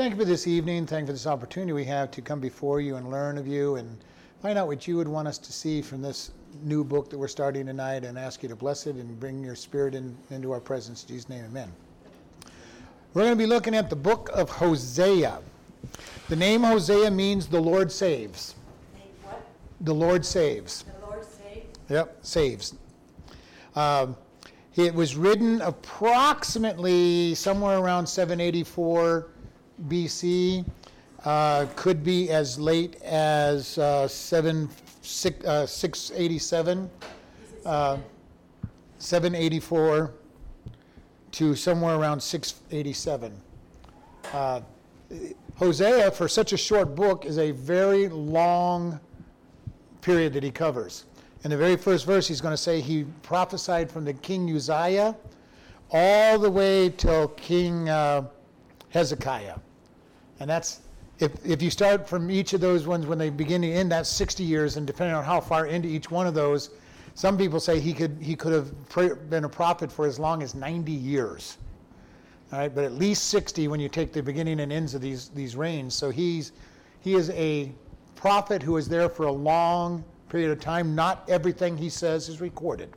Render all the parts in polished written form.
thank you for this evening. Thank you for this opportunity we have to come before you and learn of you and find out what you would want us to see from this new book that we're starting tonight, and ask you to bless it and bring your spirit into our presence. In Jesus' name, amen. We're going to be looking at the book of Hosea. The name Hosea means the Lord saves. What? The Lord saves. The Lord saves? Yep, saves. It was written approximately somewhere around 784 BC. Could be as late as 687, 784 to somewhere around 687. Hosea, for such a short book, is a very long period that he covers. In the very first verse, he's going to say he prophesied from the king Uzziah all the way till King Hezekiah. And that's... If you start from each of those ones when they begin to end, that's 60 years, and depending on how far into each one of those, some people say he could have been a prophet for as long as 90 years. All right, but at least 60 when you take the beginning and ends of these reigns. So he is a prophet who is there for a long period of time. Not everything he says is recorded.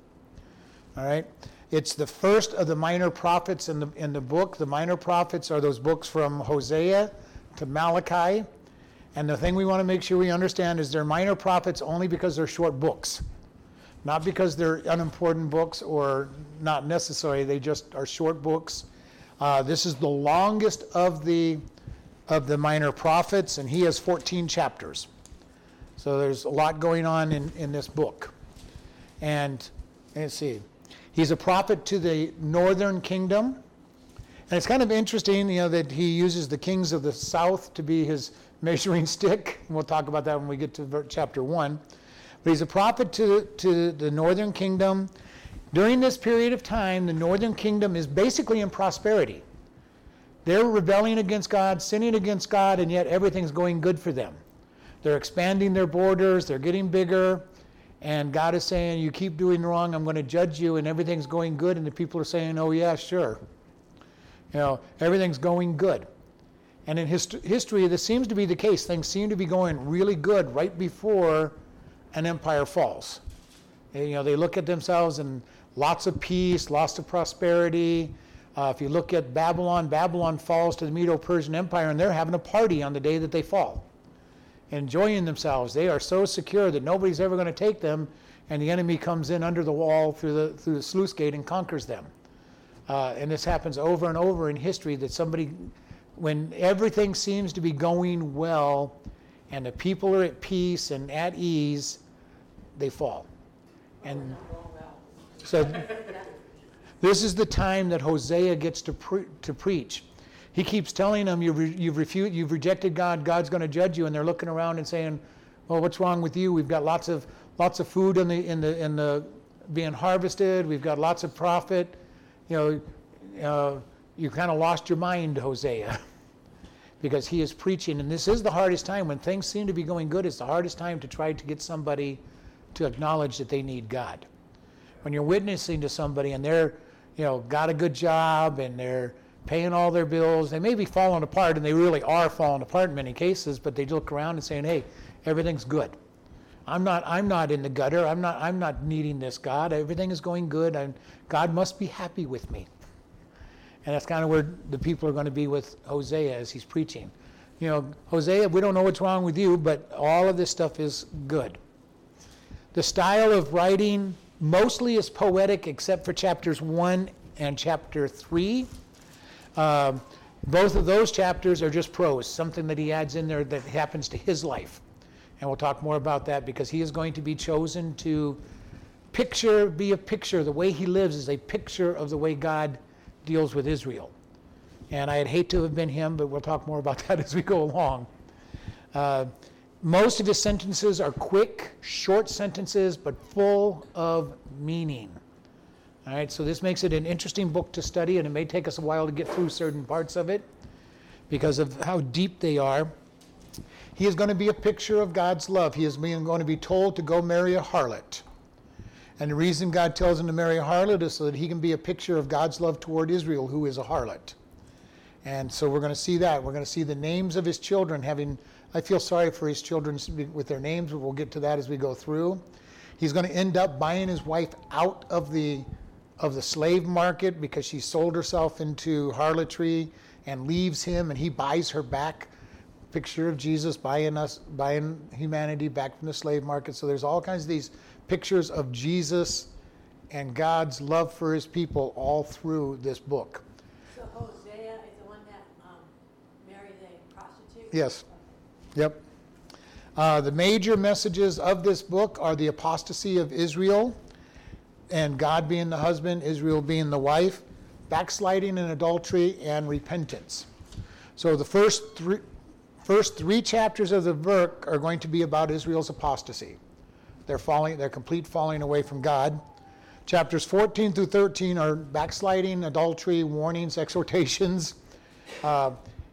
All right. It's the first of the minor prophets in the book. The minor prophets are those books from Hosea to Malachi, and the thing we want to make sure we understand is they're minor prophets only because they're short books, not because they're unimportant books or not necessary. They just are short books. This is the longest of the minor prophets, and he has 14 chapters. So there's a lot going on in this book. And let's see, he's a prophet to the northern kingdom. And it's kind of interesting, you know, that he uses the kings of the south to be his measuring stick. And we'll talk about that when we get to chapter 1. But he's a prophet to the northern kingdom. During this period of time, the northern kingdom is basically in prosperity. They're rebelling against God, sinning against God, and yet everything's going good for them. They're expanding their borders. They're getting bigger. And God is saying, you keep doing wrong, I'm going to judge you. And everything's going good. And the people are saying, oh, yeah, sure. You know, everything's going good. And in history, this seems to be the case. Things seem to be going really good right before an empire falls. And, you know, they look at themselves and lots of peace, lots of prosperity. If you look at Babylon, Babylon falls to the Medo-Persian Empire, and they're having a party on the day that they fall, enjoying themselves. They are so secure that nobody's ever going to take them, and the enemy comes in under the wall through the sluice gate and conquers them. And this happens over and over in history, that somebody, when everything seems to be going well and the people are at peace and at ease, they fall. And so this is the time that Hosea gets to preach. He keeps telling them, you've rejected God, God's going to judge you. And they're looking around and saying, well, what's wrong with you? We've got lots of food in the being harvested. We've got lots of profit. You know, you kind of lost your mind, Hosea, because he is preaching. And this is the hardest time. When things seem to be going good, it's the hardest time to try to get somebody to acknowledge that they need God. When you're witnessing to somebody and they're, you know, got a good job and they're paying all their bills, they may be falling apart, and they really are falling apart in many cases, but they look around and saying, hey, everything's good. I'm not in the gutter. I'm not needing this, God. Everything is going good. God must be happy with me. And that's kind of where the people are going to be with Hosea as he's preaching. You know, Hosea, we don't know what's wrong with you, but all of this stuff is good. The style of writing mostly is poetic, except for chapters 1 and chapter 3. Both of those chapters are just prose, something that he adds in there that happens to his life. And we'll talk more about that, because he is going to be chosen to be a picture. The way he lives is a picture of the way God deals with Israel. And I'd hate to have been him, but we'll talk more about that as we go along. Most of his sentences are quick, short sentences, but full of meaning. All right, so this makes it an interesting book to study, and it may take us a while to get through certain parts of it because of how deep they are. He is going to be a picture of God's love. He is going to be told to go marry a harlot. And the reason God tells him to marry a harlot is so that he can be a picture of God's love toward Israel, who is a harlot. And so we're going to see that. We're going to see the names of his children having, I feel sorry for his children with their names, but we'll get to that as we go through. He's going to end up buying his wife out of the slave market because she sold herself into harlotry and leaves him, and he buys her back. Picture of Jesus buying humanity back from the slave market. So there's all kinds of these pictures of Jesus and God's love for his people all through this book. So Hosea is the one that married a prostitute? Yes. Yep. The major messages of this book are the apostasy of Israel, and God being the husband, Israel being the wife, backsliding in adultery, and repentance. So the first three chapters of the book are going to be about Israel's apostasy. Their complete falling away from God. Chapters 14 through 13 are backsliding, adultery, warnings, exhortations.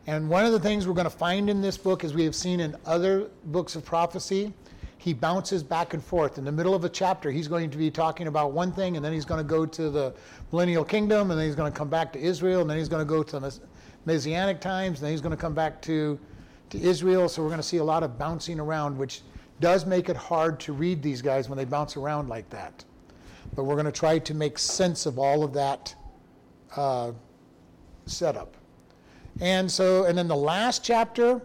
And one of the things we're going to find in this book, as we have seen in other books of prophecy, he bounces back and forth. In the middle of a chapter, he's going to be talking about one thing, and then he's going to go to the millennial kingdom, and then he's going to come back to Israel, and then he's going to go to the Messianic times, and then he's going to come back to Israel. So we're going to see a lot of bouncing around, which does make it hard to read these guys when they bounce around like that. But we're going to try to make sense of all of that setup. And then the last chapter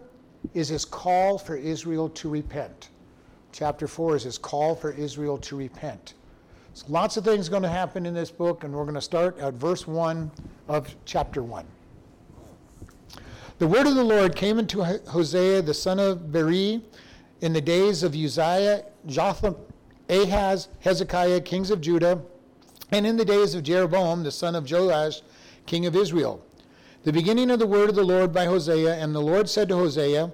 is his call for Israel to repent. Chapter 4 is his call for Israel to repent. So lots of things going to happen in this book, and we're going to start at verse 1 of chapter 1. The word of the Lord came unto Hosea the son of Beri in the days of Uzziah, Jotham, Ahaz, Hezekiah, kings of Judah, and in the days of Jeroboam, the son of Joash, king of Israel. The beginning of the word of the Lord by Hosea, and the Lord said to Hosea,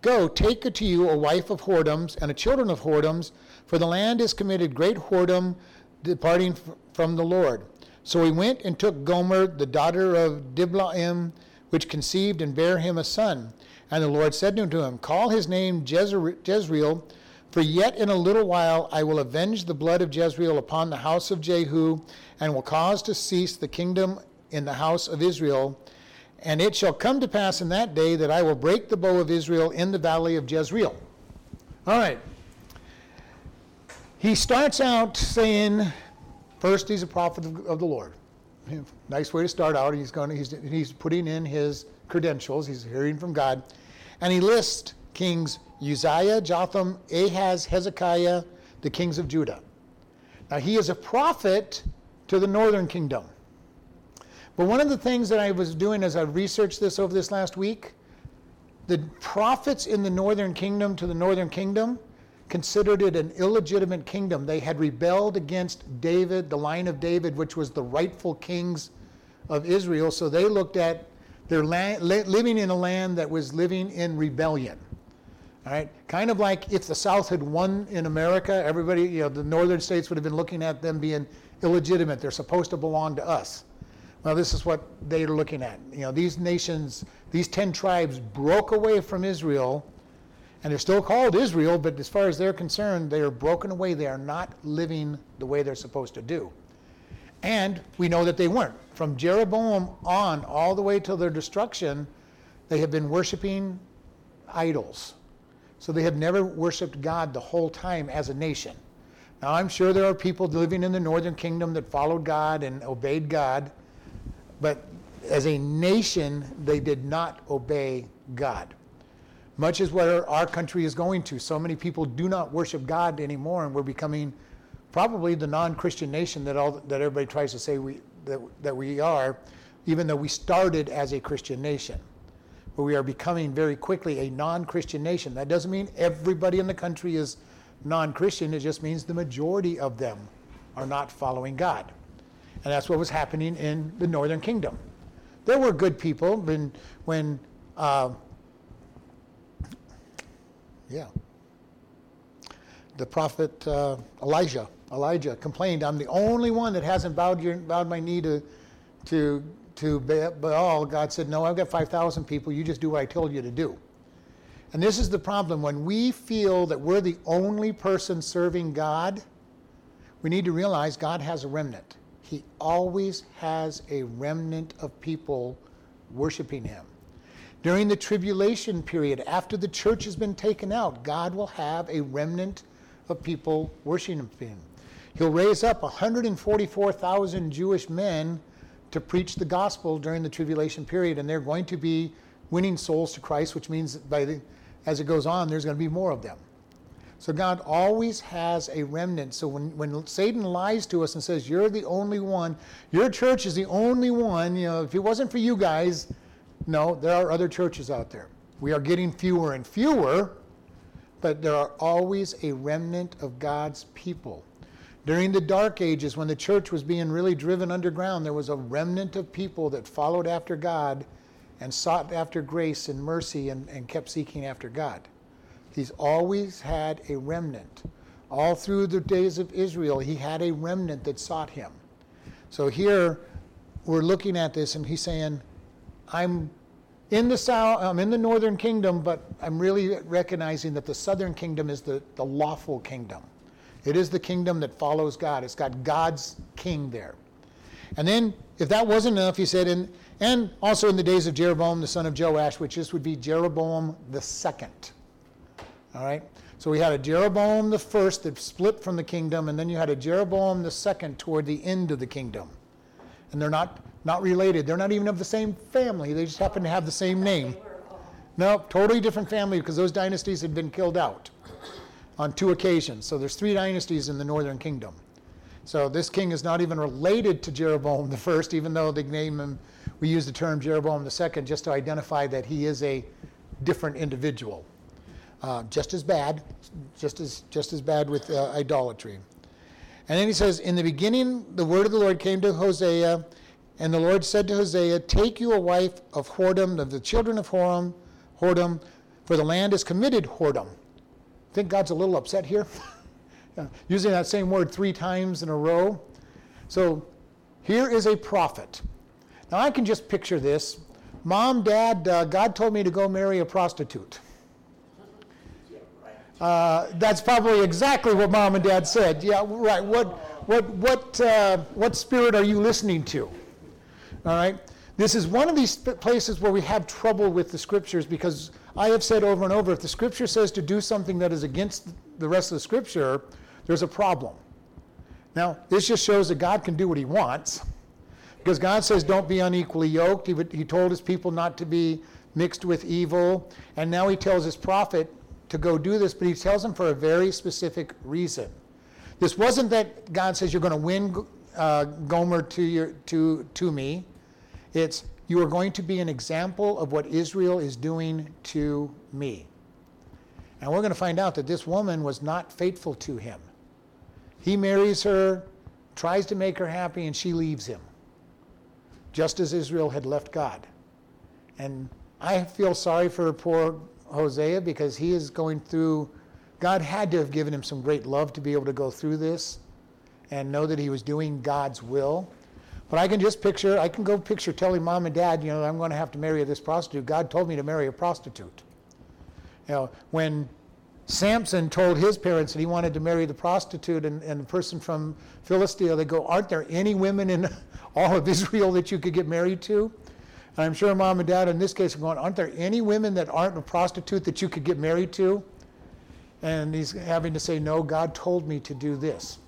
Go, take unto you a wife of whoredoms and a children of whoredoms, for the land is committed great whoredom, departing from the Lord. So he went and took Gomer, the daughter of Diblaim, which conceived and bare him a son. And the Lord said unto him, Call his name Jezreel, for yet in a little while I will avenge the blood of Jezreel upon the house of Jehu, and will cause to cease the kingdom in the house of Israel. And it shall come to pass in that day that I will break the bow of Israel in the valley of Jezreel. All right. He starts out saying, first, he's a prophet of the Lord. Nice way to start out. He's putting in his credentials. He's hearing from God. And he lists kings Uzziah, Jotham, Ahaz, Hezekiah, the kings of Judah. Now, he is a prophet to the northern kingdom. But one of the things that I was doing as I researched this over this last week, the prophets in the northern kingdom to the northern kingdom considered it an illegitimate kingdom. They had rebelled against David, the line of David, which was the rightful kings of Israel. So they looked at their living in a land that was living in rebellion. All right, kind of like if the South had won in America, everybody, the northern states would have been looking at them being illegitimate. They're supposed to belong to us. Well, this is what they are looking at. These nations, these 10 tribes broke away from Israel, and they're still called Israel, but as far as they're concerned, they are broken away. They are not living the way they're supposed to do. And we know that they weren't. From Jeroboam on, all the way till their destruction, they have been worshiping idols. So they have never worshiped God the whole time as a nation. Now, I'm sure there are people living in the northern kingdom that followed God and obeyed God, but as a nation, they did not obey God. Much is where our country is going to. So many people do not worship God anymore, and we're becoming probably the non-Christian nation that everybody tries to say we are, even though we started as a Christian nation. But we are becoming very quickly a non-Christian nation. That doesn't mean everybody in the country is non-Christian. It just means the majority of them are not following God. And that's what was happening in the northern kingdom. There were good people the prophet Elijah complained, I'm the only one that hasn't bowed my knee to Baal. God said, no, I've got 5,000 people. You just do what I told you to do. And this is the problem. When we feel that we're the only person serving God, we need to realize God has a remnant. He always has a remnant of people worshiping him. During the tribulation period, after the church has been taken out, God will have a remnant of people worshiping him. He'll raise up 144,000 Jewish men to preach the gospel during the tribulation period, and they're going to be winning souls to Christ, which means as it goes on, there's going to be more of them. So God always has a remnant. So when Satan lies to us and says, you're the only one, your church is the only one, you know, if it wasn't for you guys, no, there are other churches out there. We are getting fewer and fewer, but there are always a remnant of God's people. During the Dark Ages, when the church was being really driven underground, there was a remnant of people that followed after God and sought after grace and mercy and kept seeking after God. He's always had a remnant. All through the days of Israel, he had a remnant that sought him. So here, we're looking at this, and he's saying, I'm in the south, I'm in the northern kingdom, but I'm really recognizing that the southern kingdom is the lawful kingdom. It is the kingdom that follows God. It's got God's king there. And then, if that wasn't enough, he said, and also in the days of Jeroboam, the son of Joash, which this would be Jeroboam the second. All right? So we had a Jeroboam the first that split from the kingdom, and then you had a Jeroboam the second toward the end of the kingdom. And they're not related. They're not even of the same family. They just happen to have the same name. No, totally different family, because those dynasties had been killed out on two occasions. So there's three dynasties in the northern kingdom. So this king is not even related to Jeroboam the first, even though they name him, we use the term Jeroboam the second just to identify that he is a different individual. Just as bad with idolatry. And then he says, in the beginning, the word of the Lord came to Hosea, and the Lord said to Hosea, take you a wife of whoredom, of the children of whoredom, for the land is committed whoredom. I think God's a little upset here, using that same word three times in a row. So here is a prophet. Now I can just picture this. Mom, Dad, God told me to go marry a prostitute. That's probably exactly what Mom and Dad said. Yeah, right. What spirit are you listening to? All right. This is one of these places where we have trouble with the scriptures, because I have said over and over, if the scripture says to do something that is against the rest of the scripture, there's a problem. Now, this just shows that God can do what he wants, because God says don't be unequally yoked. He told his people not to be mixed with evil, and now he tells his prophet to go do this, but he tells them for a very specific reason. This wasn't that God says you're going to win Gomer to me. It's you are going to be an example of what Israel is doing to me. And we're going to find out that this woman was not faithful to him. He marries her, tries to make her happy, and she leaves him, just as Israel had left God. And I feel sorry for poor Hosea, because he is going through, God had to have given him some great love to be able to go through this and know that he was doing God's will. But I can go picture telling Mom and Dad, you know, I'm going to have to marry this prostitute. God told me to marry a prostitute. You know, when Samson told his parents that he wanted to marry the prostitute and the person from Philistia, they go, aren't there any women in all of Israel that you could get married to? And I'm sure Mom and Dad in this case are going, aren't there any women that aren't a prostitute that you could get married to? And he's having to say, no, God told me to do this.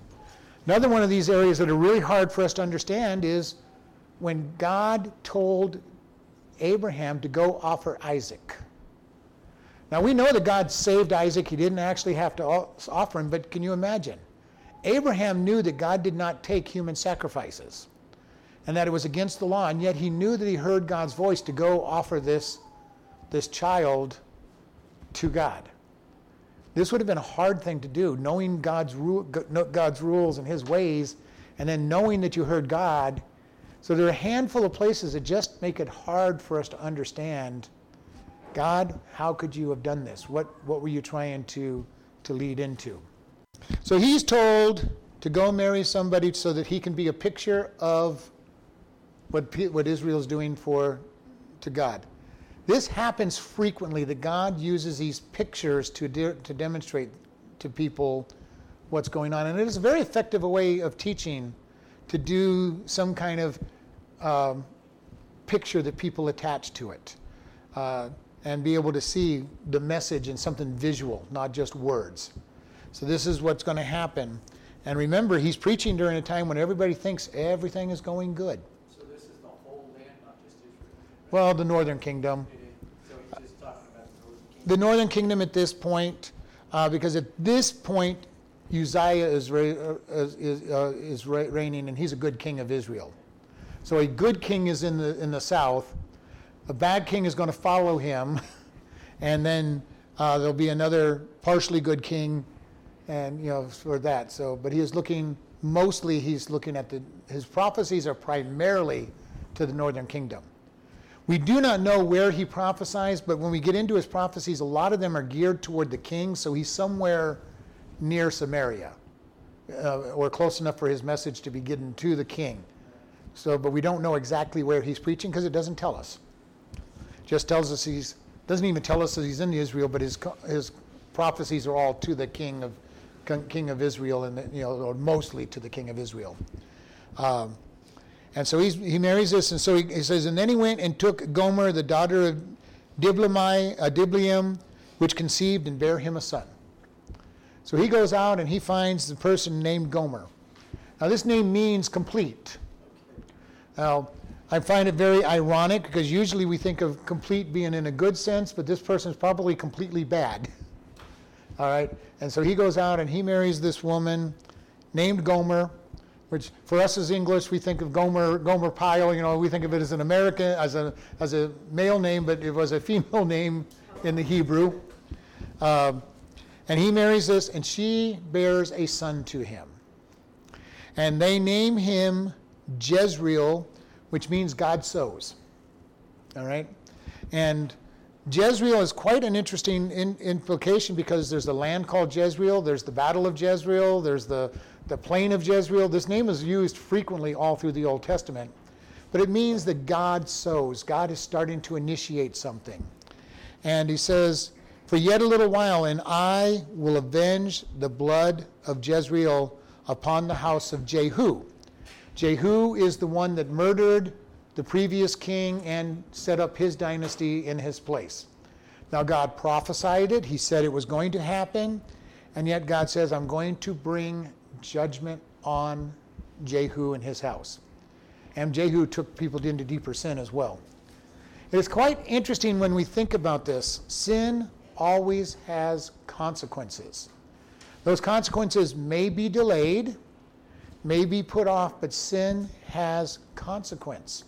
Another one of these areas that are really hard for us to understand is when God told Abraham to go offer Isaac. Now we know that God saved Isaac. He didn't actually have to offer him, but can you imagine? Abraham knew that God did not take human sacrifices, and that it was against the law, and yet he knew that he heard God's voice to go offer this child to God. This would have been a hard thing to do, knowing God's rules and his ways, and then knowing that you heard God. So there are a handful of places that just make it hard for us to understand, God, how could you have done this? What were you trying to lead into? So he's told to go marry somebody so that he can be a picture of what Israel's doing to God. This happens frequently, that God uses these pictures to demonstrate to people what's going on. And it is a very effective way of teaching, to do some kind of picture that people attach to it, and be able to see the message in something visual, not just words. So this is what's going to happen. And remember, he's preaching during a time when everybody thinks everything is going good. So this is the whole land, not just Israel? Right? Well, the northern kingdom. So he's just talking about the northern kingdom? The northern kingdom at this point, because at this point, Uzziah is reigning, and he's a good king of Israel. So a good king is in the south. A bad king is going to follow him, and then there'll be another partially good king, and for that. So, but he is looking mostly. He's looking at his prophecies are primarily to the northern kingdom. We do not know where he prophesies, but when we get into his prophecies, a lot of them are geared toward the king. So he's somewhere near Samaria, or close enough for his message to be given to the king. So, but we don't know exactly where he's preaching because it doesn't tell us. Just tells us doesn't even tell us that he's in Israel, but his prophecies are all to the king of Israel, and or mostly to the king of Israel. And so he marries this, and so he says, and then he went and took Gomer, the daughter of Diblaim, which conceived and bare him a son. So he goes out and he finds the person named Gomer. Now this name means complete. Now, I find it very ironic because usually we think of complete being in a good sense, but this person's probably completely bad. All right? And so he goes out and he marries this woman named Gomer, which for us as English, we think of Gomer Pyle, we think of it as an American, as a male name, but it was a female name in the Hebrew. And he marries this, and she bears a son to him. And they name him Jezreel, which means God sows. All right? And Jezreel is quite an interesting implication because there's the land called Jezreel, there's the battle of Jezreel, there's the plain of Jezreel. This name is used frequently all through the Old Testament. But it means that God sows. God is starting to initiate something. And he says, for yet a little while, and I will avenge the blood of Jezreel upon the house of Jehu. Jehu is the one that murdered the previous king and set up his dynasty in his place. Now God prophesied it. He said it was going to happen. And yet God says, I'm going to bring judgment on Jehu and his house. And Jehu took people into deeper sin as well. It's quite interesting when we think about this. Sin always has consequences. Those consequences may be delayed, may be put off, but sin has consequence.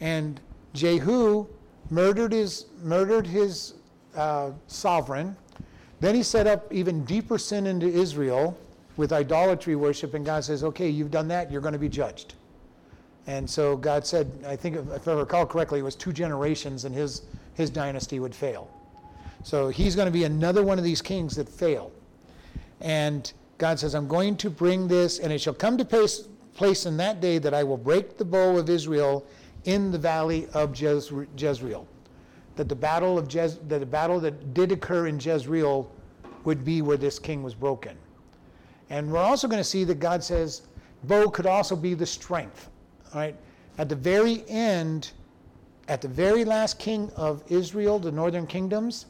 And Jehu murdered his sovereign. Then he set up even deeper sin into Israel with idolatry worship, and God says, okay, you've done that, you're going to be judged. And so God said, I think if I recall correctly, it was 2 generations and his dynasty would fail. So he's going to be another one of these kings that fail. And God says, I'm going to bring this, and it shall come to place in that day that I will break the bow of Israel in the valley of Jezreel. That the battle that did occur in Jezreel would be where this king was broken. And we're also going to see that God says, bow could also be the strength. All right? At the very end, at the very last king of Israel, the northern kingdoms,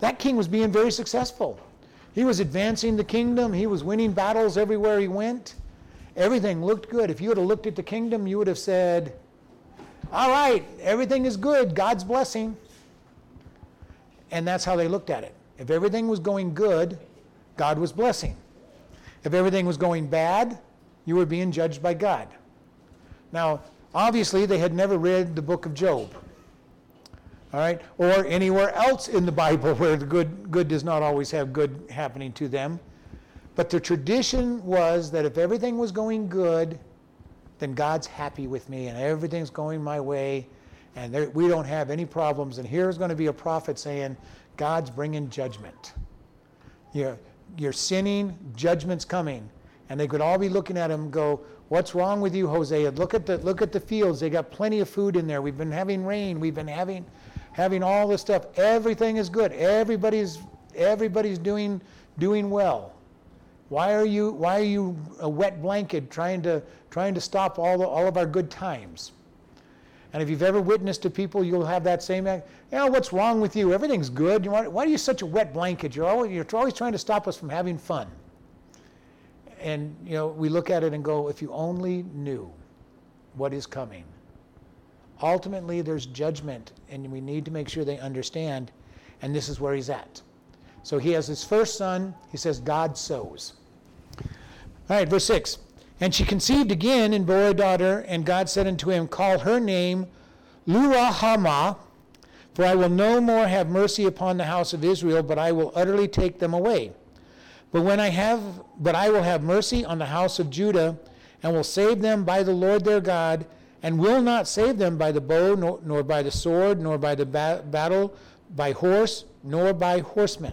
that king was being very successful. He was advancing the kingdom. He was winning battles everywhere he went. Everything looked good. If you would have looked at the kingdom, you would have said, all right, everything is good. God's blessing. And that's how they looked at it. If everything was going good, God was blessing. If everything was going bad, you were being judged by God. Now, obviously, they had never read the book of Job. All right, or anywhere else in the Bible where the good does not always have good happening to them. But the tradition was that if everything was going good, then God's happy with me and everything's going my way and we don't have any problems. And here's going to be a prophet saying, God's bringing judgment. You're sinning, judgment's coming. And they could all be looking at him and go, what's wrong with you, Hosea? Look at the fields. They got plenty of food in there. We've been having rain. We've been having all this stuff. Everything is good. Everybody's doing well. Why are you a wet blanket trying to stop all of our good times? And if you've ever witnessed to people, you'll have that same, what's wrong with you? Everything's good. Why are you such a wet blanket? You're always trying to stop us from having fun. And, we look at it and go, if you only knew what is coming. Ultimately, there's judgment, and we need to make sure they understand, and this is where he's at. So he has his first son. He says, God sows. All right, verse 6. And she conceived again and bore a daughter, and God said unto him, call her name Lo-Ruhamah, for I will no more have mercy upon the house of Israel, but I will utterly take them away. But I will have mercy on the house of Judah, and will save them by the Lord their God, and will not save them by the bow, nor by the sword, nor by the battle, by horse, nor by horsemen.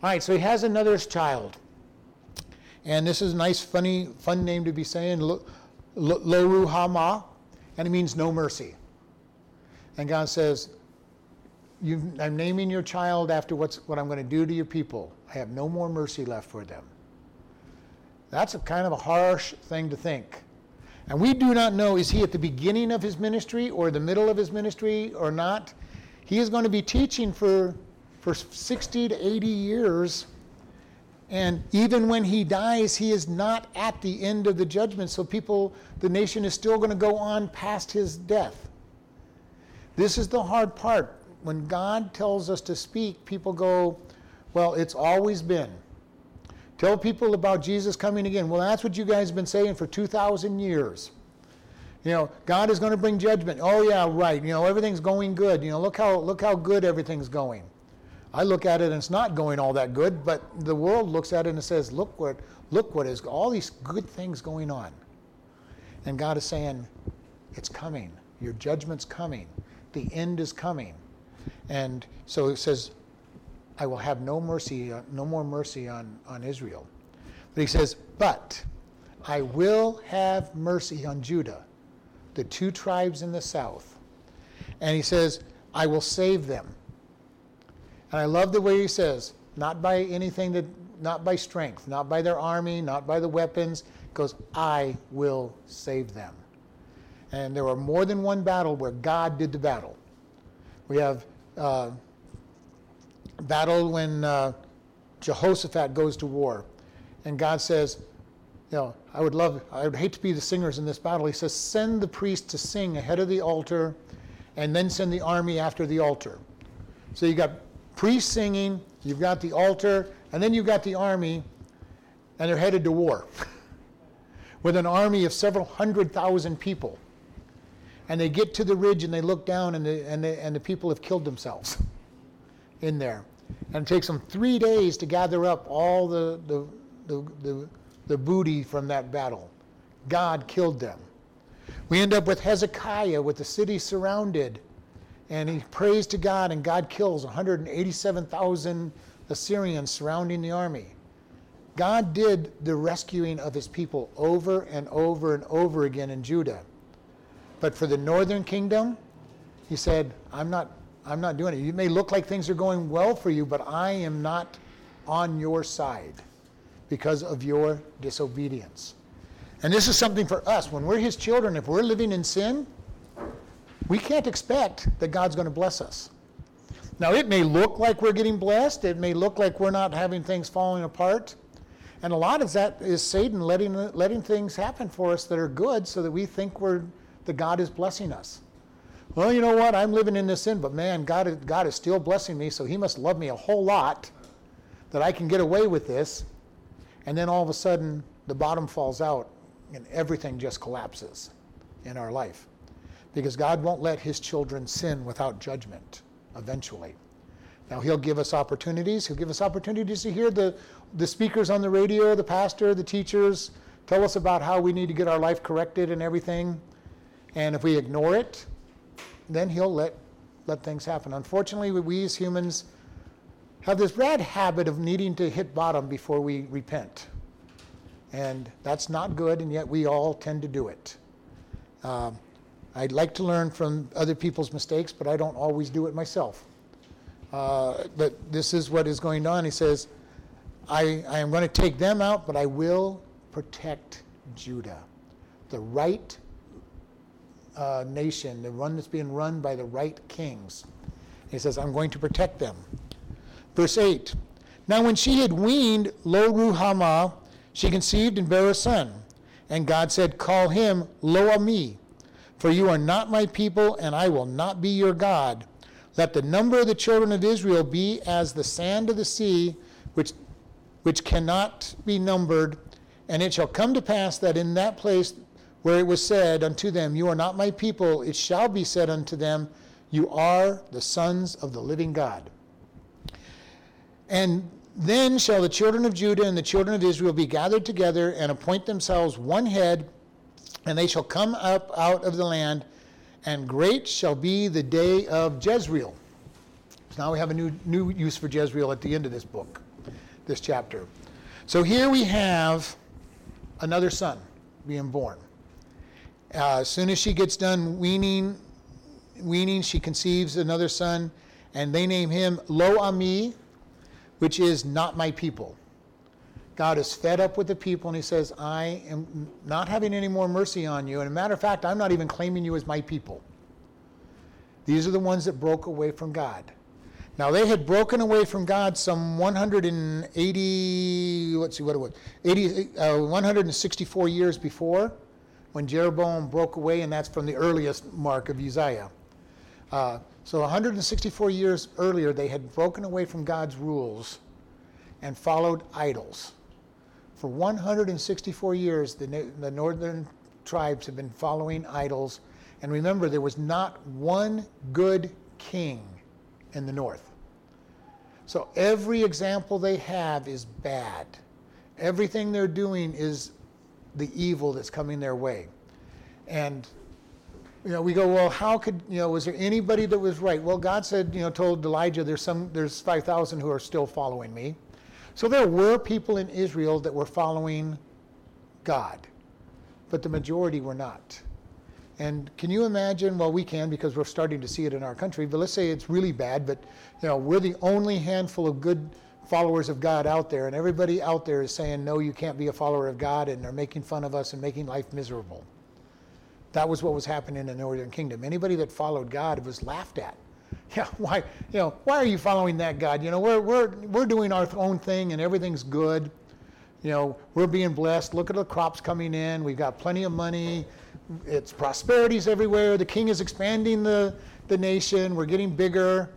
All right, so he has another child. And this is a nice, funny, fun name to be saying, Lo-Ruhamah, and it means no mercy. And God says, I'm naming your child after what I'm going to do to your people. I have no more mercy left for them. That's a kind of a harsh thing to think. And we do not know, is he at the beginning of his ministry or the middle of his ministry or not? He is going to be teaching for 60 to 80 years. And even when he dies, he is not at the end of the judgment. So the nation is still going to go on past his death. This is the hard part. When God tells us to speak, people go, well, it's always been. Tell people about Jesus coming again. Well, that's what you guys have been saying for 2,000 years. God is going to bring judgment. Oh, yeah, right. Everything's going good. Look how good everything's going. I look at it and it's not going all that good, but the world looks at it and says, look what is all these good things going on. And God is saying, it's coming. Your judgment's coming. The end is coming. And so it says, I will have no more mercy on Israel. But he says, but I will have mercy on Judah, the two tribes in the south. And he says, I will save them. And I love the way he says, not by strength, not by their army, not by the weapons. He goes, I will save them. And there were more than one battle where God did the battle. We have battle when Jehoshaphat goes to war, and God says, I would hate to be the singers in this battle. He says, send the priest to sing ahead of the altar, and then send the army after the altar. So you got priests singing, you've got the altar, and then you've got the army, and they're headed to war with an army of several 100,000 people. And they get to the ridge and they look down and the people have killed themselves in there. And it takes them 3 days to gather up all the booty from that battle. God killed them. We end up with Hezekiah with the city surrounded. And he prays to God, and God kills 187,000 Assyrians surrounding the army. God did the rescuing of his people over and over and over again in Judah. But for the northern kingdom, he said, I'm not doing it. You may look like things are going well for you, but I am not on your side because of your disobedience. And this is something for us. When we're his children, if we're living in sin, we can't expect that God's going to bless us. Now, it may look like we're getting blessed. It may look like we're not having things falling apart. And a lot of that is Satan letting things happen for us that are good so that we think that God is blessing us. Well, you know what? I'm living in this sin, but man, God is still blessing me, so he must love me a whole lot that I can get away with this. And then all of a sudden, the bottom falls out and everything just collapses in our life. Because God won't let his children sin without judgment eventually. Now, he'll give us opportunities. He'll give us opportunities to hear the speakers on the radio, the pastor, the teachers, tell us about how we need to get our life corrected and everything. And if we ignore it, then he'll let things happen. Unfortunately, we as humans have this bad habit of needing to hit bottom before we repent. And that's not good, and yet we all tend to do it. I'd like to learn from other people's mistakes, but I don't always do it myself. But this is what is going on. He says, I am going to take them out, but I will protect Judah. The right nation, the one that's being run by the right kings. He says, I'm going to protect them. Verse 8, now when she had weaned Lo-Ruhamah, she conceived and bare a son. And God said, call him Lo-Ami, for you are not my people, and I will not be your God. Let the number of the children of Israel be as the sand of the sea, which cannot be numbered. And it shall come to pass that in that place where it was said unto them, you are not my people, it shall be said unto them, you are the sons of the living God. And then shall the children of Judah and the children of Israel be gathered together and appoint themselves one head, and they shall come up out of the land, and great shall be the day of Jezreel. So now we have a new use for Jezreel at the end of this book, this chapter. So here we have another son being born. As soon as she gets done weaning, she conceives another son, and they name him Lo-Ami, which is not my people. God is fed up with the people, and he says, I am not having any more mercy on you. And as a matter of fact, I'm not even claiming you as my people. These are the ones that broke away from God. Now, they had broken away from God some 164 years before, when Jeroboam broke away, and that's from the earliest mark of Uzziah. So 164 years earlier, they had broken away from God's rules and followed idols. For 164 years, the northern tribes have been following idols. And remember, there was not one good king in the north. So every example they have is bad. Everything they're doing is the evil that's coming their way. And we go, well, how could, was there anybody that was right? Well, God said, told Elijah, there's 5,000 who are still following me. So there were people in Israel that were following God, but the majority were not. And can you imagine, well, we can, because we're starting to see it in our country, but let's say it's really bad, but we're the only handful of good followers of God out there, and everybody out there is saying, no, you can't be a follower of God, and they're making fun of us and making life miserable. That was what was happening in the Northern Kingdom. Anybody that followed God was laughed at. Yeah, why? Why are you following that God? We're doing our own thing and everything's good. We're being blessed. Look at the crops coming in. We've got plenty of money. It's prosperity's everywhere. The king is expanding the nation. We're getting bigger.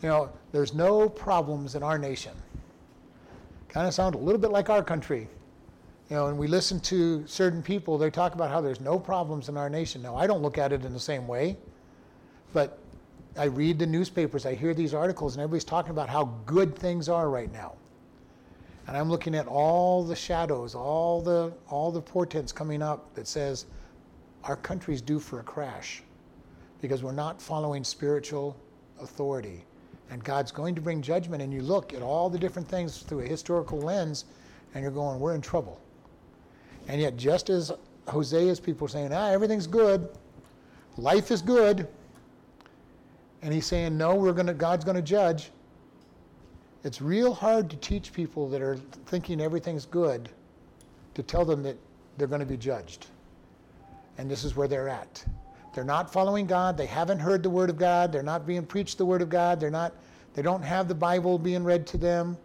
There's no problems in our nation. Kind of sounds a little bit like our country. And we listen to certain people, they talk about how there's no problems in our nation. Now, I don't look at it in the same way, but I read the newspapers, I hear these articles, and everybody's talking about how good things are right now. And I'm looking at all the shadows, all the portents coming up that says our country's due for a crash because we're not following spiritual authority. And God's going to bring judgment, and you look at all the different things through a historical lens, and you're going, we're in trouble. And yet, just as Hosea's people are saying, everything's good, life is good, and he's saying, no, God's going to judge. It's real hard to teach people that are thinking everything's good to tell them that they're going to be judged. And this is where they're at. They're not following God. They haven't heard the Word of God. They're not being preached the Word of God. They don't have the Bible being read to them.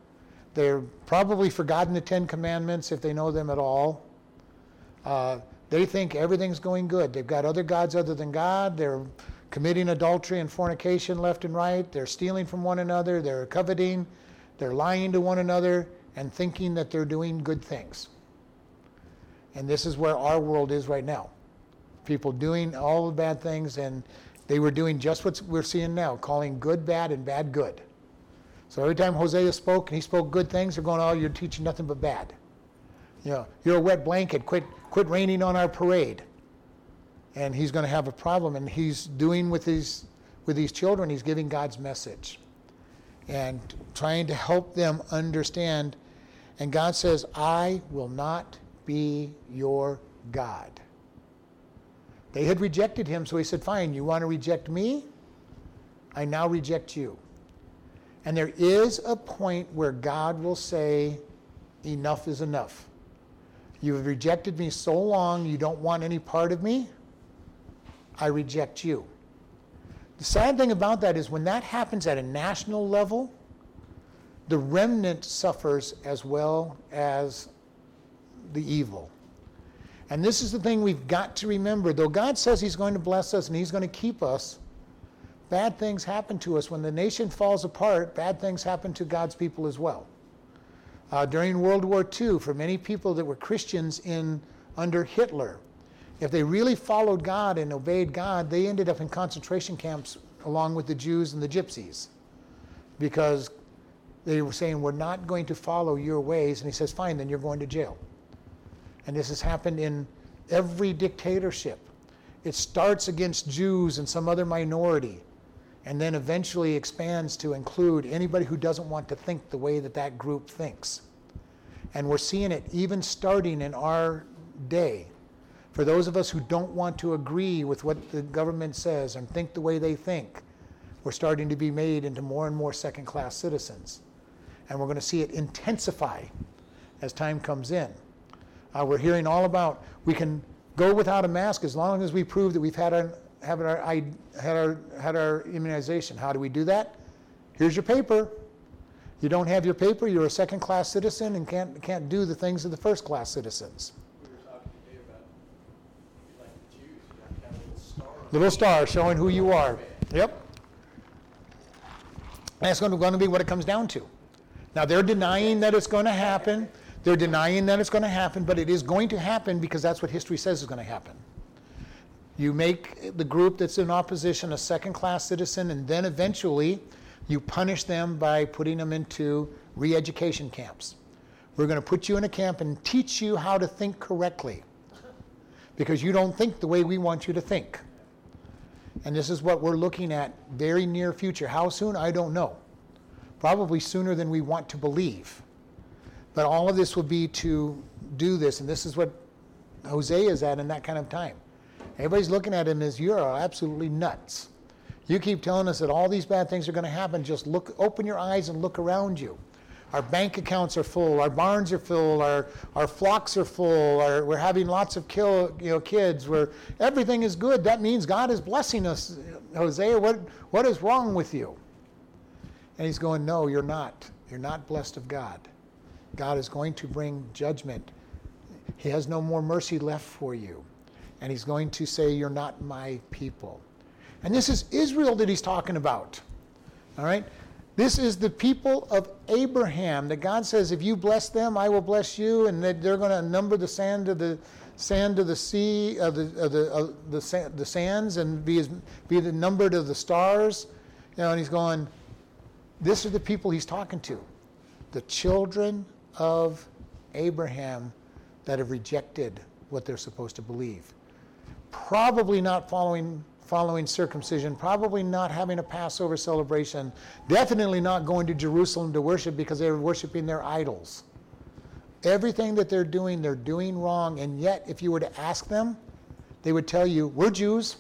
They're probably forgotten the Ten Commandments if they know them at all. They think everything's going good. They've got other gods other than God. They're committing adultery and fornication left and right. They're stealing from one another. They're coveting. They're lying to one another and thinking that they're doing good things. And this is where our world is right now. People doing all the bad things, and they were doing just what we're seeing now, calling good bad and bad good. So every time Hosea spoke and he spoke good things, they're going, oh, you're teaching nothing but bad. You're a wet blanket. Quit raining on our parade. And he's going to have a problem. And he's doing with these children, he's giving God's message and trying to help them understand. And God says, I will not be your God. They had rejected him, so he said, fine, you want to reject me? I now reject you. And there is a point where God will say, enough is enough. You have rejected me so long, you don't want any part of me. I reject you. The sad thing about that is when that happens at a national level, the remnant suffers as well as the evil. And this is the thing we've got to remember. Though God says he's going to bless us and he's going to keep us, bad things happen to us. When the nation falls apart, bad things happen to God's people as well. During World War II, for many people that were Christians under Hitler, if they really followed God and obeyed God, they ended up in concentration camps along with the Jews and the Gypsies, because they were saying, we're not going to follow your ways. And he says, fine, then you're going to jail. And this has happened in every dictatorship. It starts against Jews and some other minority, and then eventually expands to include anybody who doesn't want to think the way that that group thinks. And we're seeing it even starting in our day. For those of us who don't want to agree with what the government says and think the way they think, we're starting to be made into more and more second-class citizens. And we're going to see it intensify as time comes in. We're hearing all about, we can go without a mask as long as we prove that we've had our immunization. How do we do that? Here's your paper. You don't have your paper, you're a second-class citizen and can't do the things of the first-class citizens. We were talking today about, like the Jews, you have to have a little star. Little star showing who you are. Yep. That's going to be what it comes down to. Now, they're denying that it's going to happen. They're denying that it's going to happen, but it is going to happen because that's what history says is going to happen. You make the group that's in opposition a second-class citizen, and then eventually you punish them by putting them into re-education camps. We're going to put you in a camp and teach you how to think correctly because you don't think the way we want you to think. And this is what we're looking at very near future. How soon? I don't know. Probably sooner than we want to believe. But all of this will be to do this, and this is what Hosea is at in that kind of time. Everybody's looking at him as, you are absolutely nuts. You keep telling us that all these bad things are going to happen. Just look, open your eyes and look around you. Our bank accounts are full. Our barns are full. Our flocks are full. We're having lots of kids. Everything is good. That means God is blessing us. Hosea, what is wrong with you? And he's going, no, you're not. You're not blessed of God. God is going to bring judgment. He has no more mercy left for you. And he's going to say, you're not my people. And this is Israel that he's talking about. All right? This is the people of Abraham that God says, if you bless them, I will bless you, and that they're going to number the sands of the sea and be the numbered of the stars. You know, and he's going, this are the people he's talking to. The children of Abraham that have rejected what they're supposed to believe. Probably not following circumcision, probably not having a Passover celebration, definitely not going to Jerusalem to worship because they were worshiping their idols. Everything that they're doing wrong, and yet if you were to ask them, they would tell you, we're Jews,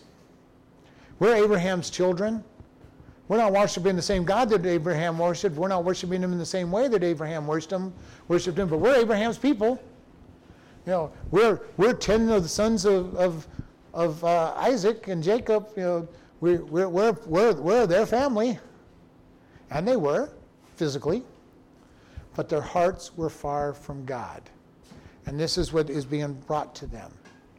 we're Abraham's children, we're not worshiping the same God that Abraham worshipped. We're not worshiping him in the same way that Abraham worshipped him, but we're Abraham's people. You know, we're 10 of the sons of Isaac and Jacob. You know, we're their family, and they were physically, but their hearts were far from God, and this is what is being brought to them.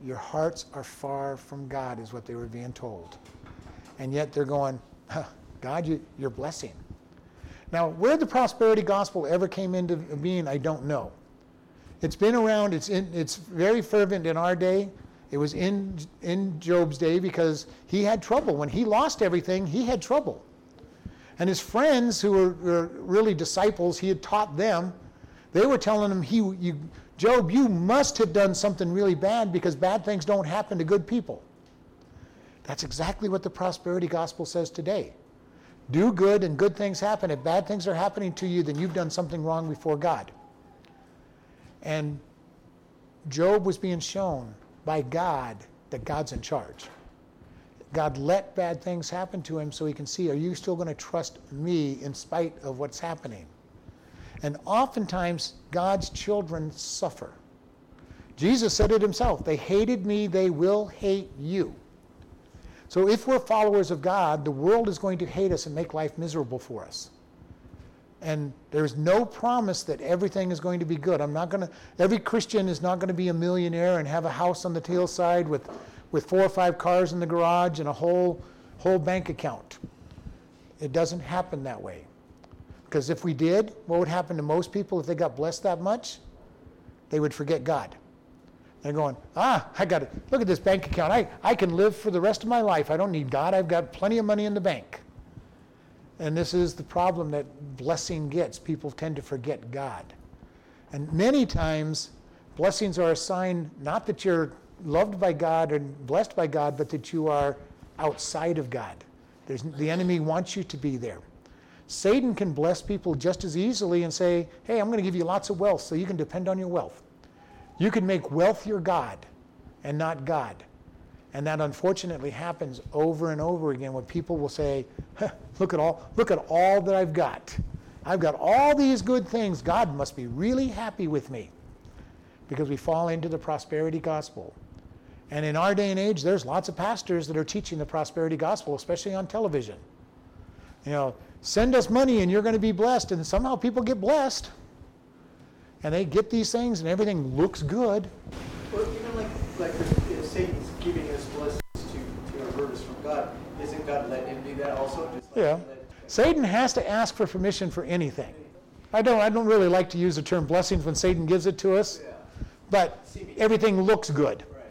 Your hearts are far from God is what they were being told, and yet they're going, huh, God, you're blessing. Now, where the prosperity gospel ever came into being, I don't know. It's been around. It's very fervent in our day. It was in Job's day because he had trouble. When he lost everything, he had trouble. And his friends, who were really disciples, he had taught them, they were telling him, Job, you must have done something really bad because bad things don't happen to good people. That's exactly what the prosperity gospel says today. Do good and good things happen. If bad things are happening to you, then you've done something wrong before God. And Job was being shown by God that God's in charge. God let bad things happen to him so he can see, are you still going to trust me in spite of what's happening? And oftentimes, God's children suffer. Jesus said it himself, they hated me, they will hate you. So if we're followers of God, the world is going to hate us and make life miserable for us. And there's no promise that everything is going to be good. Every Christian is not going to be a millionaire and have a house on the hillside with 4 or 5 cars in the garage and a whole bank account. It doesn't happen that way. Because if we did, what would happen to most people if they got blessed that much? They would forget God. They're going, I got it. Look at this bank account. I can live for the rest of my life. I don't need God. I've got plenty of money in the bank. And this is the problem that blessing gets. People tend to forget God. And many times, blessings are a sign not that you're loved by God and blessed by God, but that you are outside of God. The enemy wants you to be there. Satan can bless people just as easily and say, hey, I'm going to give you lots of wealth so you can depend on your wealth. You can make wealth your God and not God. And that unfortunately happens over and over again when people will say, look at all that I've got. I've got all these good things. God must be really happy with me. Because we fall into the prosperity gospel. And in our day and age, there's lots of pastors that are teaching the prosperity gospel, especially on television. You know, send us money and you're going to be blessed. And somehow people get blessed. And they get these things and everything looks good. Well, even like Satan's giving us blessings to avert us from God. Isn't God letting him do that also? Just like Satan has to ask for permission for anything. I don't really like to use the term blessings when Satan gives it to us. Yeah. But everything looks good. Right.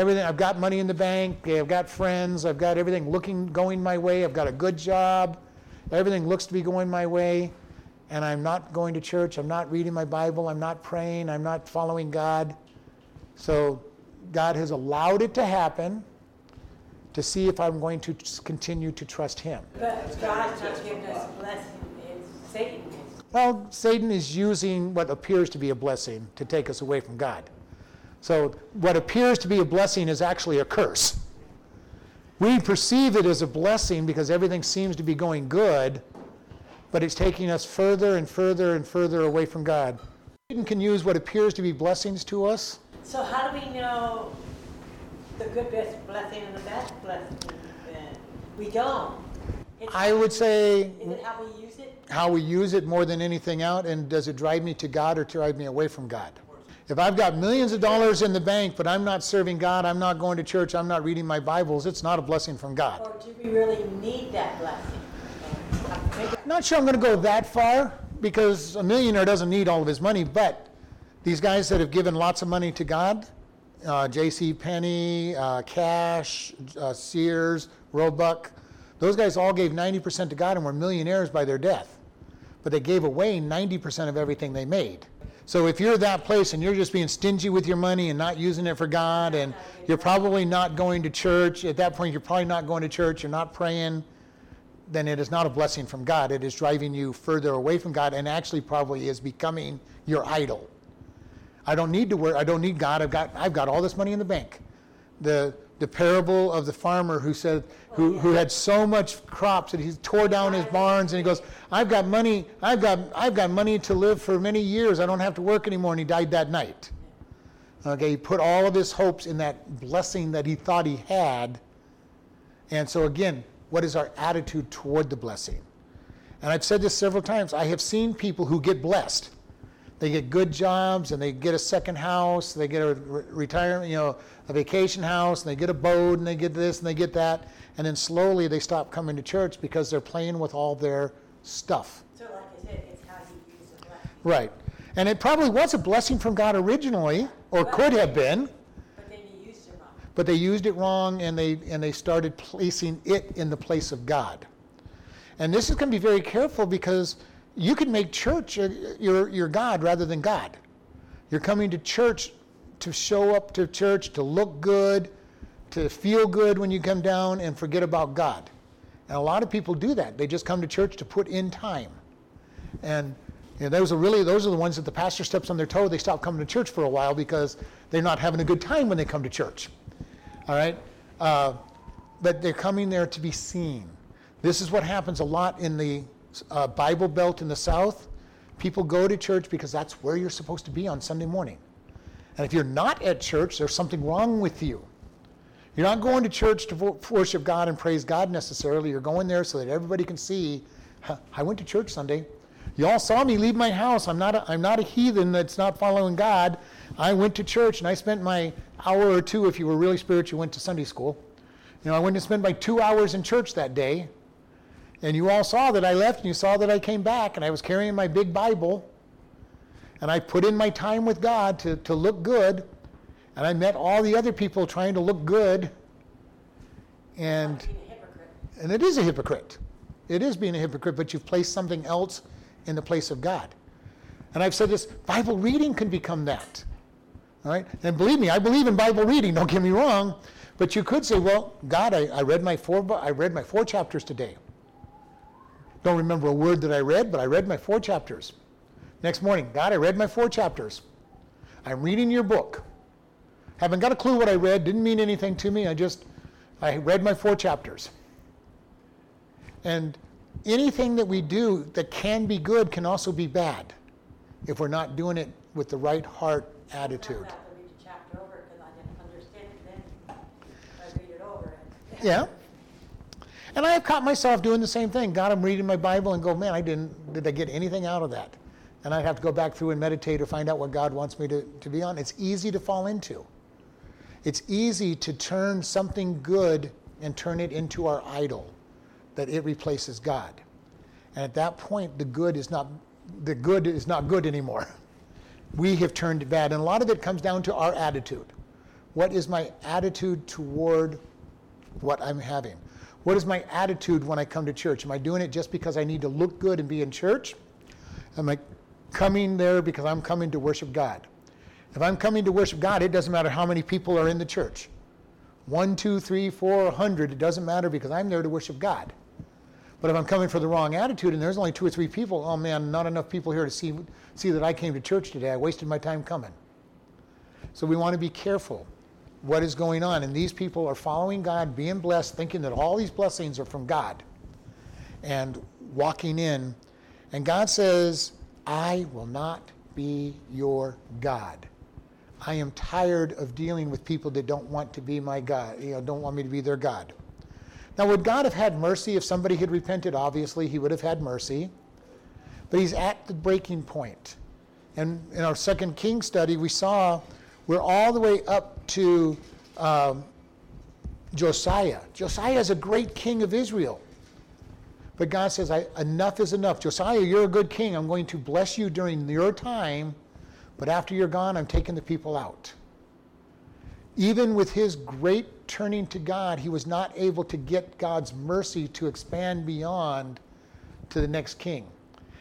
Everything. I've got money in the bank. I've got friends. I've got everything going my way. I've got a good job. Everything looks to be going my way. And I'm not going to church, I'm not reading my Bible, I'm not praying, I'm not following God. So God has allowed it to happen to see if I'm going to continue to trust him. But God's not giving us a blessing, it's Satan. Well, Satan is using what appears to be a blessing to take us away from God. So what appears to be a blessing is actually a curse. We perceive it as a blessing because everything seems to be going good, but it's taking us further and further and further away from God. Satan can use what appears to be blessings to us. So how do we know the good blessing and the bad blessing? We don't. Is it how we use it? How we use it more than anything out, and does it drive me to God or drive me away from God? If I've got millions of dollars in the bank, but I'm not serving God, I'm not going to church, I'm not reading my Bibles, it's not a blessing from God. Or do we really need that blessing? Not sure I'm going to go that far, because a millionaire doesn't need all of his money, but these guys that have given lots of money to God, J.C. Penney, Cash, Sears, Roebuck, those guys all gave 90% to God and were millionaires by their death, but they gave away 90% of everything they made. So if you're that place and you're just being stingy with your money and not using it for God, and you're probably not going to church, at that point you're probably not going to church, you're not praying, then it is not a blessing from God. It is driving you further away from God, and actually probably is becoming your idol. I don't need to worry. I don't need God. I've got all this money in the bank. The parable of the farmer who had so much crops that he tore down his barns, and he goes, I've got money to live for many years. I don't have to work anymore. And he died that night. Okay, he put all of his hopes in that blessing that he thought he had. And so again, what is our attitude toward the blessing? And I've said this several times. I have seen people who get blessed. They get good jobs, and they get a second house, they get a retirement, a vacation house, and they get a boat, and they get this, and they get that. And then slowly they stop coming to church because they're playing with all their stuff. So like I said, it's how you use the blessing. Right. And it probably was a blessing from God originally, or could have been. But they used it wrong, and they started placing it in the place of God. And this is going to be very careful, because you can make church your God rather than God. You're coming to church to show up to church, to look good, to feel good when you come down, and forget about God. And a lot of people do that. They just come to church to put in time. And those are the ones that the pastor steps on their toe. They stop coming to church for a while because they're not having a good time when they come to church. All right? But they're coming there to be seen. This is what happens a lot in the Bible Belt in the South. People go to church because that's where you're supposed to be on Sunday morning. And if you're not at church, there's something wrong with you. You're not going to church to worship God and praise God necessarily. You're going there so that everybody can see, I went to church Sunday. Y'all saw me leave my house. I'm not a heathen that's not following God. I went to church and I spent my hour or two, if you were really spiritual, you went to Sunday school. You know, I went and spent my 2 hours in church that day. And you all saw that I left and you saw that I came back and I was carrying my big Bible. And I put in my time with God to look good. And I met all the other people trying to look good. And it is a hypocrite. It is being a hypocrite, but you've placed something else in the place of God. And I've said this, Bible reading can become that. All right? And believe me, I believe in Bible reading, don't get me wrong. But you could say, well, God, I read my four chapters today. Don't remember a word that I read, but I read my 4 chapters. Next morning, God, I read my 4 chapters. I'm reading your book. Haven't got a clue what I read, didn't mean anything to me, I read my 4 chapters. And anything that we do that can be good can also be bad if we're not doing it with the right heart attitude. Yeah. And I have caught myself doing the same thing. God, I'm reading my Bible and go, man, did I get anything out of that? And I'd have to go back through and meditate or find out what God wants me to be on. It's easy to fall into. It's easy to turn something good and turn it into our idol, that it replaces God. And at that point, the good is not good anymore. We have turned it bad. And a lot of it comes down to our attitude. What is my attitude toward what I'm having? What is my attitude when I come to church? Am I doing it just because I need to look good and be in church? Am I coming there because I'm coming to worship God? If I'm coming to worship God, it doesn't matter how many people are in the church. 1, 2, 3, 4, 100, it doesn't matter because I'm there to worship God. But if I'm coming for the wrong attitude and there's only 2 or 3 people, oh man, not enough people here to see that I came to church today. I wasted my time coming. So we want to be careful. What is going on? And these people are following God, being blessed, thinking that all these blessings are from God and walking in. And God says, I will not be your God. I am tired of dealing with people that don't want to be my God, don't want me to be their God. Now, would God have had mercy if somebody had repented? Obviously, he would have had mercy. But he's at the breaking point. And in our 2 Kings study, we saw we're all the way up to Josiah. Josiah is a great king of Israel. But God says, enough is enough. Josiah, you're a good king. I'm going to bless you during your time. But after you're gone, I'm taking the people out. Even with his great turning to God, he was not able to get God's mercy to expand beyond to the next king.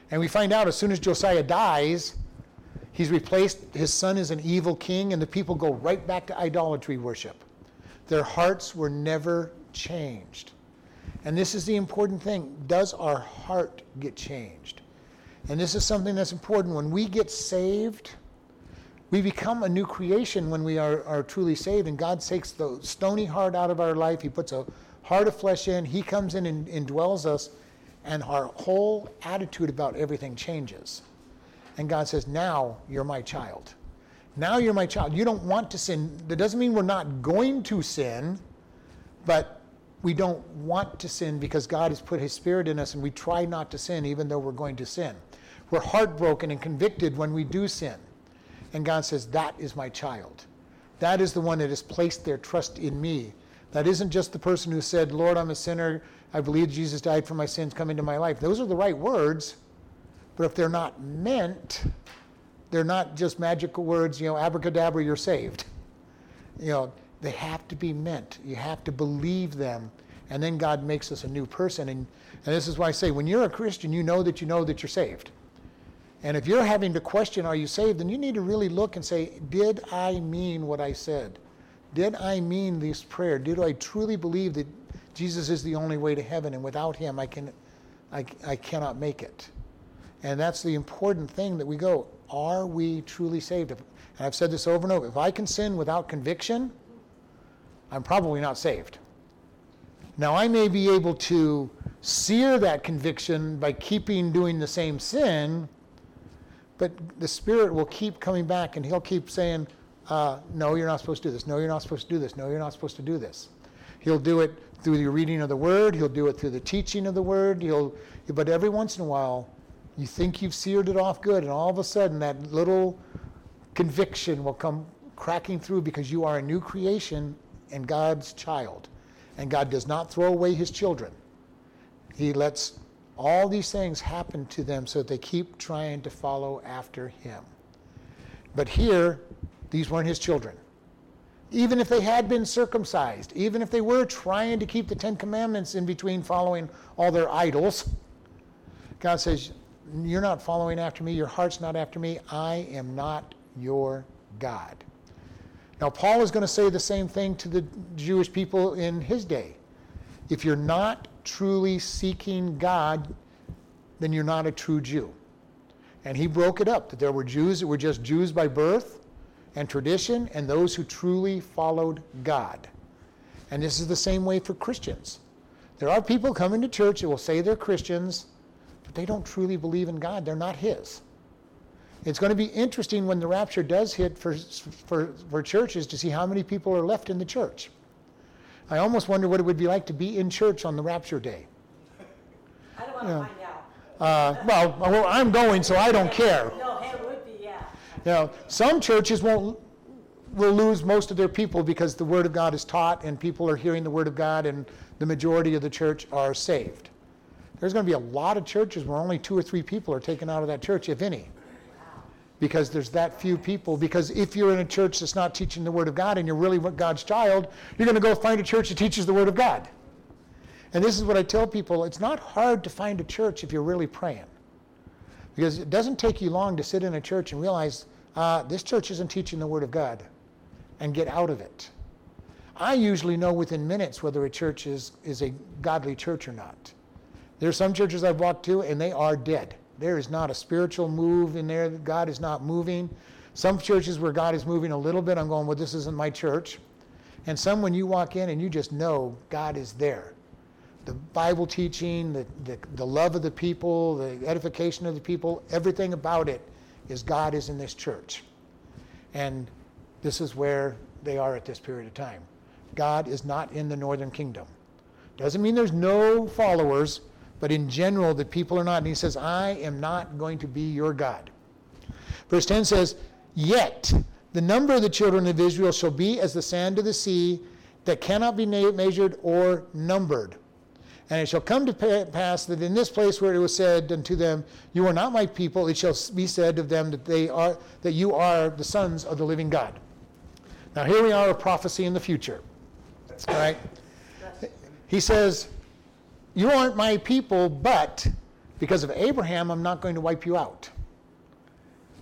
And we find out as soon as Josiah dies, he's replaced, his son is an evil king, and the people go right back to idolatry worship. Their hearts were never changed. And this is the important thing. Does our heart get changed? And this is something that's important. When we get saved, we become a new creation when we are truly saved, and God takes the stony heart out of our life. He puts a heart of flesh in. He comes in and indwells us, and our whole attitude about everything changes. And God says, now you're my child. Now you're my child. You don't want to sin. That doesn't mean we're not going to sin, but we don't want to sin because God has put his spirit in us and we try not to sin even though we're going to sin. We're heartbroken and convicted when we do sin. And God says, that is my child. That is the one that has placed their trust in me. That isn't just the person who said, Lord, I'm a sinner. I believe Jesus died for my sins. Come into my life. Those are the right words. But if they're not meant, they're not just magical words, abracadabra, you're saved. They have to be meant. You have to believe them. And then God makes us a new person. And this is why I say, when you're a Christian, you know that you're saved. And if you're having to question, are you saved? Then you need to really look and say, did I mean what I said? Did I mean this prayer? Did I truly believe that Jesus is the only way to heaven? And without him, I cannot make it. And that's the important thing that we go, are we truly saved? And I've said this over and over. If I can sin without conviction, I'm probably not saved. Now, I may be able to sear that conviction by doing the same sin, but the Spirit will keep coming back and he'll keep saying, no, you're not supposed to do this. No, you're not supposed to do this. No, you're not supposed to do this. He'll do it through the reading of the Word. He'll do it through the teaching of the Word. But every once in a while, you think you've seared it off good, and all of a sudden that little conviction will come cracking through, because you are a new creation and God's child. And God does not throw away His children. He lets all these things happen to them so that they keep trying to follow after Him. But here, these weren't His children. Even if they had been circumcised, even if they were trying to keep the Ten Commandments in between following all their idols, God says, you're not following after me. Your heart's not after me. I am not your God. Now, Paul is going to say the same thing to the Jewish people in his day. If you're not truly seeking God, then you're not a true Jew. And he broke it up, that there were Jews that were just Jews by birth and tradition, and those who truly followed God. And this is the same way for Christians. There are people coming to church that will say they're Christians, but they don't truly believe in God. They're not His. It's going to be interesting when the rapture does hit for churches to see how many people are left in the church. I almost wonder what it would be like to be in church on the rapture day. I don't want to find out. Well, I'm going, so I don't care. No, it would be, yeah. You know, some churches will lose most of their people because the Word of God is taught and people are hearing the Word of God and the majority of the church are saved. There's going to be a lot of churches where only 2 or 3 people are taken out of that church, if any. Because there's that few people. Because if you're in a church that's not teaching the Word of God and you're really God's child, you're going to go find a church that teaches the Word of God. And this is what I tell people. It's not hard to find a church if you're really praying. Because it doesn't take you long to sit in a church and realize, this church isn't teaching the Word of God, and get out of it. I usually know within minutes whether a church is a godly church or not. There are some churches I've walked to and they are dead. There is not a spiritual move in there. God is not moving. Some churches where God is moving a little bit, I'm going, well, this isn't my church. And some, when you walk in and you just know God is there. The Bible teaching, the love of the people, the edification of the people, everything about it is God is in this church. And this is where they are at this period of time. God is not in the northern kingdom. Doesn't mean there's no followers, but in general, the people are not. And he says, I am not going to be your God. Verse 10 says, yet the number of the children of Israel shall be as the sand of the sea, that cannot be measured or numbered. And it shall come to pass that in this place where it was said unto them, you are not my people, it shall be said of them that you are the sons of the living God. Now here we are, a prophecy in the future. All right? He says, you aren't my people, but because of Abraham, I'm not going to wipe you out.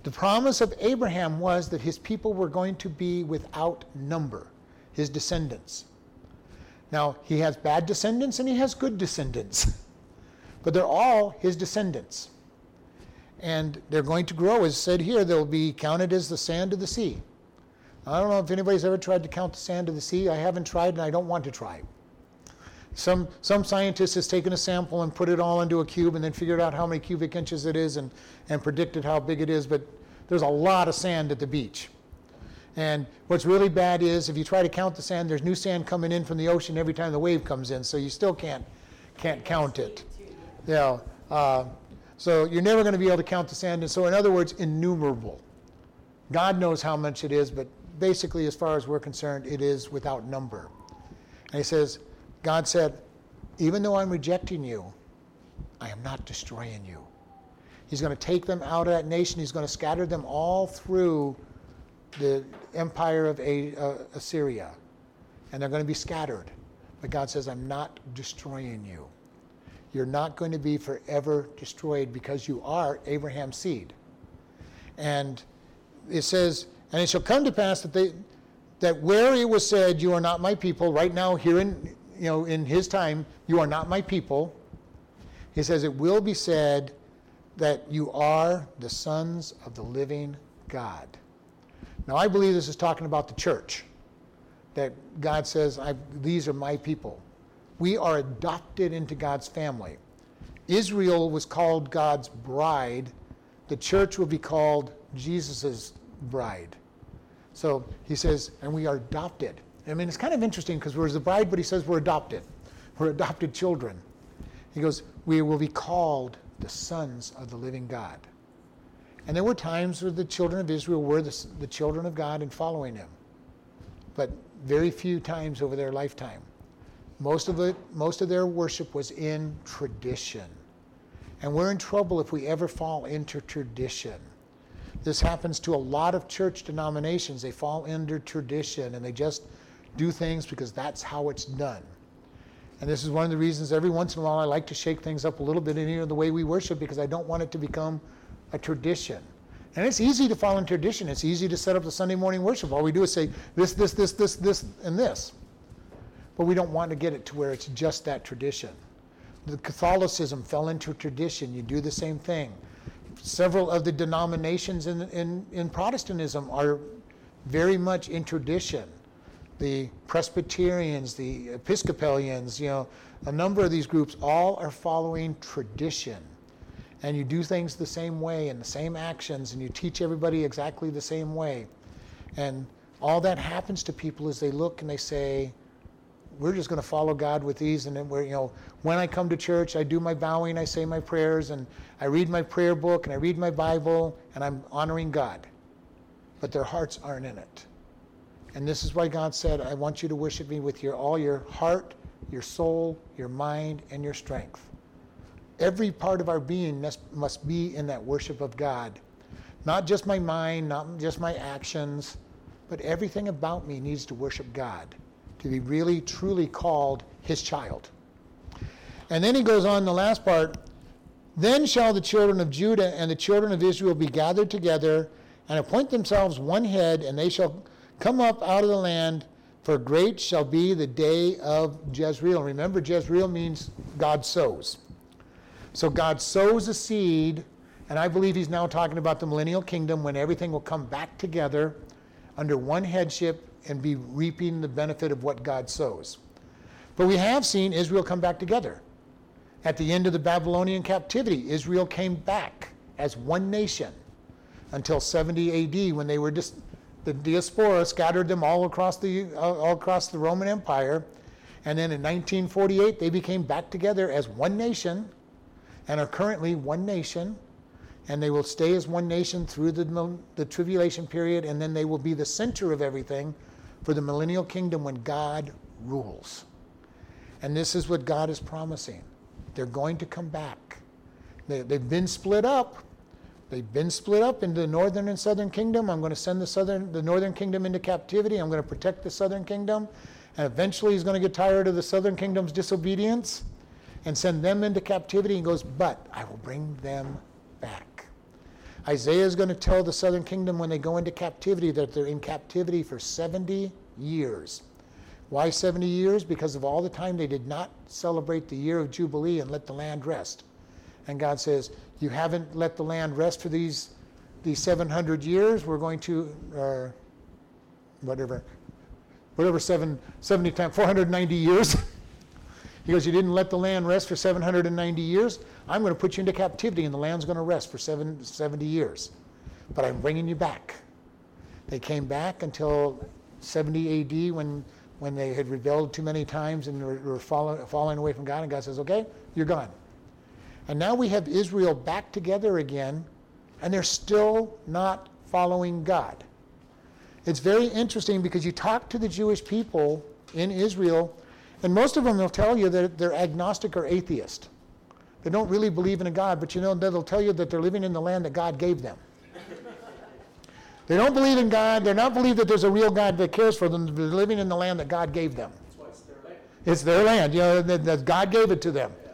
The promise of Abraham was that his people were going to be without number, his descendants. Now, he has bad descendants and he has good descendants, but they're all his descendants. And they're going to grow. As said here, they'll be counted as the sand of the sea. I don't know if anybody's ever tried to count the sand of the sea. I haven't tried and I don't want to try. Some scientist has taken a sample and put it all into a cube and then figured out how many cubic inches it is and predicted how big it is, but there's a lot of sand at the beach. And what's really bad is if you try to count the sand, there's new sand coming in from the ocean every time the wave comes in, so you still can't count it. Yeah. So you're never going to be able to count the sand, and so in other words, innumerable. God knows how much it is, but basically as far as we're concerned, it is without number. And he says, God said, even though I'm rejecting you, I am not destroying you. He's going to take them out of that nation. He's going to scatter them all through the empire of Assyria. And they're going to be scattered. But God says, I'm not destroying you. You're not going to be forever destroyed because you are Abraham's seed. And it says, and it shall come to pass that where it was said, you are not my people, right now here in his time, you are not my people. He says, it will be said that you are the sons of the living God. Now, I believe this is talking about the church, that God says, these are my people. We are adopted into God's family. Israel was called God's bride. The church will be called Jesus's bride. So he says, and we are adopted. I mean, it's kind of interesting because we're the bride, but he says we're adopted. We're adopted children. He goes, we will be called the sons of the living God. And there were times where the children of Israel were the children of God and following him. But very few times over their lifetime. Most of their worship was in tradition. And we're in trouble if we ever fall into tradition. This happens to a lot of church denominations. They fall into tradition and they just do things because that's how it's done. And this is one of the reasons every once in a while I like to shake things up a little bit in here the way we worship, because I don't want it to become a tradition. And it's easy to fall in tradition. It's easy to set up the Sunday morning worship. All we do is say this, this, this, this, this, and this. But we don't want to get it to where it's just that tradition. The Catholicism fell into tradition. You do the same thing. Several of the denominations in Protestantism are very much in tradition. The Presbyterians, the Episcopalians, you know, a number of these groups all are following tradition. And you do things the same way and the same actions, and you teach everybody exactly the same way. And all that happens to people is they look and they say, we're just going to follow God with these. And then we're, you know, when I come to church, I do my bowing, I say my prayers, and I read my prayer book, and I read my Bible, and I'm honoring God. But their hearts aren't in it. And this is why God said, I want you to worship me with all your heart, your soul, your mind, and your strength. Every part of our being must be in that worship of God. Not just my mind, not just my actions, but everything about me needs to worship God, to be really, truly called his child. And then he goes on in the last part, then shall the children of Judah and the children of Israel be gathered together and appoint themselves one head, and they shall come up out of the land, for great shall be the day of Jezreel. Remember, Jezreel means God sows. So God sows a seed, and I believe he's now talking about the millennial kingdom when everything will come back together under one headship and be reaping the benefit of what God sows. But we have seen Israel come back together. At the end of the Babylonian captivity, Israel came back as one nation until 70 AD when they were the diaspora scattered them all across the Roman Empire, and then in 1948 they became back together as one nation, and are currently one nation, and they will stay as one nation through the tribulation period, and then they will be the center of everything for the millennial kingdom when God rules. And this is what God is promising. They're going to come back. They've been split up. They've been split up into the northern and southern kingdom. I'm going to send the northern kingdom into captivity. I'm going to protect the southern kingdom. And eventually he's going to get tired of the southern kingdom's disobedience and send them into captivity, and goes, but I will bring them back. Isaiah is going to tell the southern kingdom when they go into captivity that they're in captivity for 70 years. Why 70 years? Because of all the time they did not celebrate the year of Jubilee and let the land rest. And God says, you haven't let the land rest for these 700 years. We're going to, whatever 70 times, 490 years. He goes, you didn't let the land rest for 790 years. I'm going to put you into captivity, and the land's going to rest for 70 years. But I'm bringing you back. They came back until 70 AD when they had rebelled too many times and were falling away from God. And God says, okay, you're gone. And now we have Israel back together again, and they're still not following God. It's very interesting because you talk to the Jewish people in Israel, and most of them will tell you that they're agnostic or atheist. They don't really believe in a God, but you know, they'll tell you that they're living in the land that God gave them. They don't believe in God. They're not believe that there's a real God that cares for them. They're living in the land that God gave them. That's why it's their land. It's their land. You know, that God gave it to them. Yeah.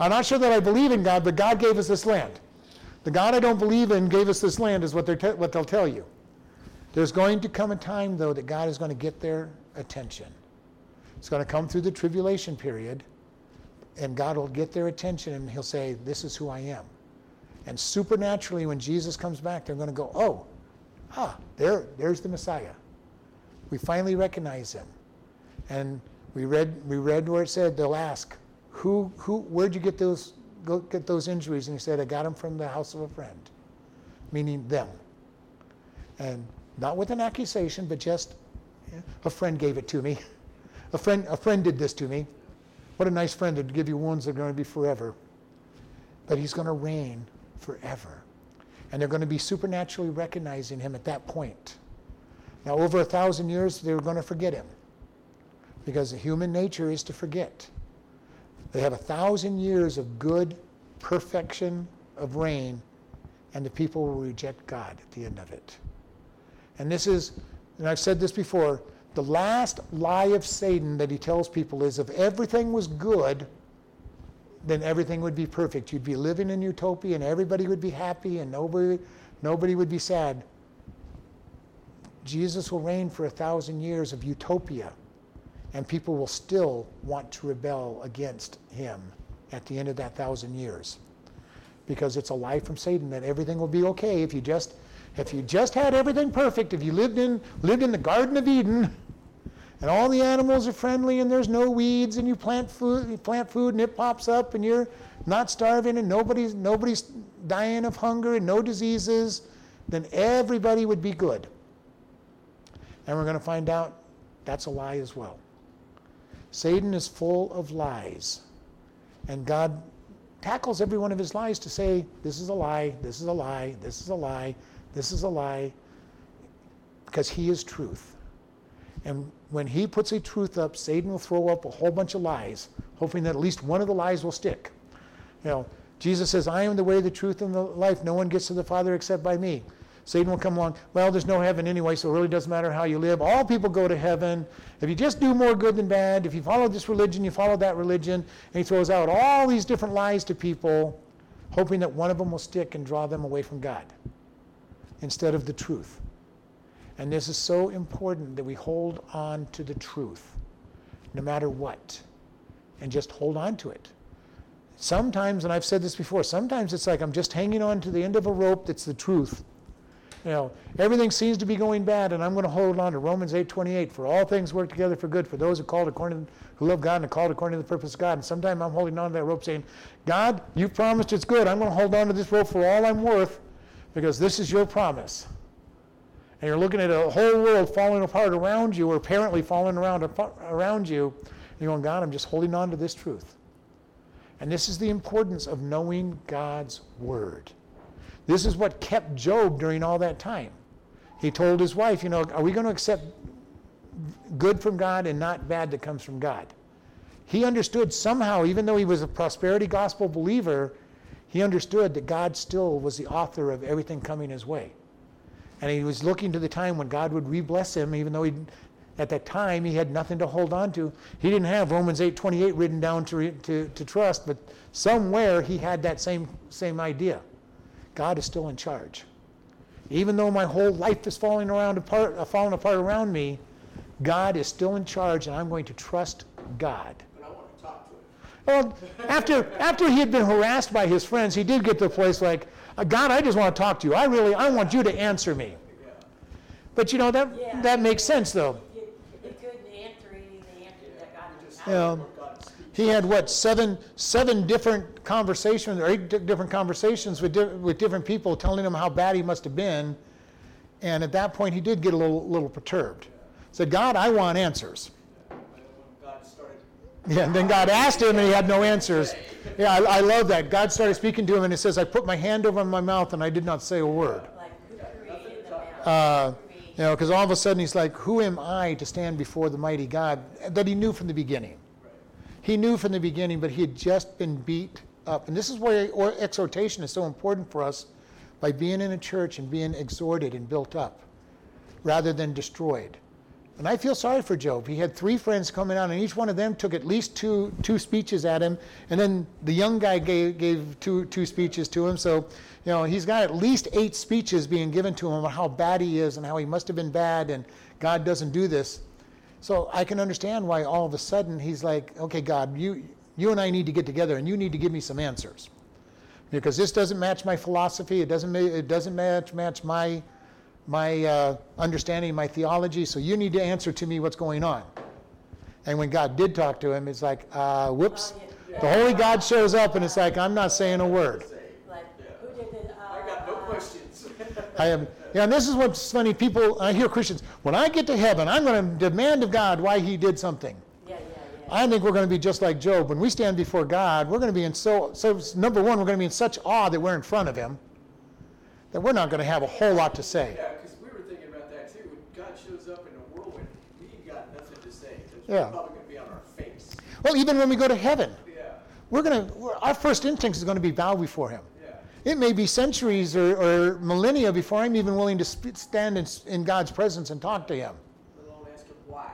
I'm not sure that I believe in God, but God gave us this land. The God I don't believe in gave us this land is what they'll tell you. There's going to come a time, though, that God is going to get their attention. It's going to come through the tribulation period, and God will get their attention, and he'll say, this is who I am. And supernaturally, when Jesus comes back, they're going to go, there's the Messiah. We finally recognize him. And we read where it said, they'll ask, where'd you get those injuries? And he said, I got them from the house of a friend, meaning them. And Not with an accusation, but just, a friend gave it to me. A friend did this to me. What a nice friend to give you wounds that are going to be forever. But he's going to reign forever. And they're going to be supernaturally recognizing him at that point. Now, over 1,000 years, they're going to forget him. Because human nature is to forget. They have 1,000 years of good perfection of reign, and the people will reject God at the end of it. And this is, and I've said this before, the last lie of Satan that he tells people is if everything was good, then everything would be perfect. You'd be living in utopia and everybody would be happy and nobody would be sad. Jesus will reign for 1,000 years of utopia, and people will still want to rebel against him at the end of that 1,000 years. Because it's a lie from Satan that everything will be okay if you just had everything perfect, if you lived in the Garden of Eden, and all the animals are friendly and there's no weeds, and you plant food and it pops up and you're not starving and nobody's dying of hunger and no diseases, then everybody would be good. And we're going to find out that's a lie as well. Satan is full of lies, and God tackles every one of his lies to say, this is a lie, this is a lie, this is a lie, this is a lie, because he is truth. And when he puts a truth up, Satan will throw up a whole bunch of lies, hoping that at least one of the lies will stick. Jesus says, I am the way, the truth, and the life. No one gets to the Father except by me. Satan will come along, well, there's no heaven anyway, so it really doesn't matter how you live. All people go to heaven. If you just do more good than bad, if you follow this religion, you follow that religion, and he throws out all these different lies to people, hoping that one of them will stick and draw them away from God instead of the truth. And this is so important that we hold on to the truth, no matter what, and just hold on to it. Sometimes, and I've said this before, sometimes it's like I'm just hanging on to the end of a rope that's the truth. Everything seems to be going bad, and I'm going to hold on to Romans 8:28. For all things work together for good for those who love God and are called according to the purpose of God. And sometimes I'm holding on to that rope saying, God, you promised it's good. I'm going to hold on to this rope for all I'm worth because this is your promise. And you're looking at a whole world falling apart around you, or apparently falling around you. And you're going, God, I'm just holding on to this truth. And this is the importance of knowing God's word. This is what kept Job during all that time. He told his wife, are we going to accept good from God and not bad that comes from God? He understood somehow, even though he was a prosperity gospel believer, he understood that God still was the author of everything coming his way. And he was looking to the time when God would re-bless him, even though at that time he had nothing to hold on to. He didn't have Romans 8:28 written down to trust, but somewhere he had that same idea. God is still in charge. Even though my whole life is falling apart around me, God is still in charge, and I'm going to trust God. But I want to talk to him. Well, after he had been harassed by his friends, he did get to a place like, God, I just want to talk to you. I want you to answer me. Yeah. But that makes sense, though. They couldn't answer anything. They answered that God just. He had seven different conversations, or eight different conversations with different people, telling them how bad he must have been. And at that point, he did get a little perturbed. Said, God, I want answers. Yeah, and then God asked him, and he had no answers. Yeah, I love that. God started speaking to him, and it says, I put my hand over my mouth, and I did not say a word. Because all of a sudden, he's like, who am I to stand before the mighty God that he knew from the beginning? He knew from the beginning, but he had just been beat up. And this is why exhortation is so important for us, by being in a church and being exhorted and built up rather than destroyed. And I feel sorry for Job. He had 3 friends coming out, and each one of them took at least two speeches at him. And then the young guy gave two speeches to him. So, he's got at least 8 speeches being given to him about how bad he is and how he must have been bad and God doesn't do this. So I can understand why all of a sudden he's like, okay, God, you and I need to get together, and you need to give me some answers, because this doesn't match my philosophy. It doesn't match my understanding, my theology. So you need to answer to me what's going on. And when God did talk to him, it's like, whoops, the holy God shows up, and it's like, I'm not saying a word. I got no questions. I am. Yeah, and this is what's funny. People, I hear Christians, when I get to heaven, I'm going to demand of God why he did something. I think we're going to be just like Job. When we stand before God, we're going to be in so number one, we're going to be in such awe that we're in front of him that we're not going to have a whole lot to say. Yeah, because we were thinking about that too. When God shows up in a whirlwind, we've got nothing to say. We're probably going to be on our face. Well, even when we go to heaven, our first instinct is going to be bow before him. It may be centuries or millennia before I'm even willing to stand in God's presence and talk to him. We'll ask him why.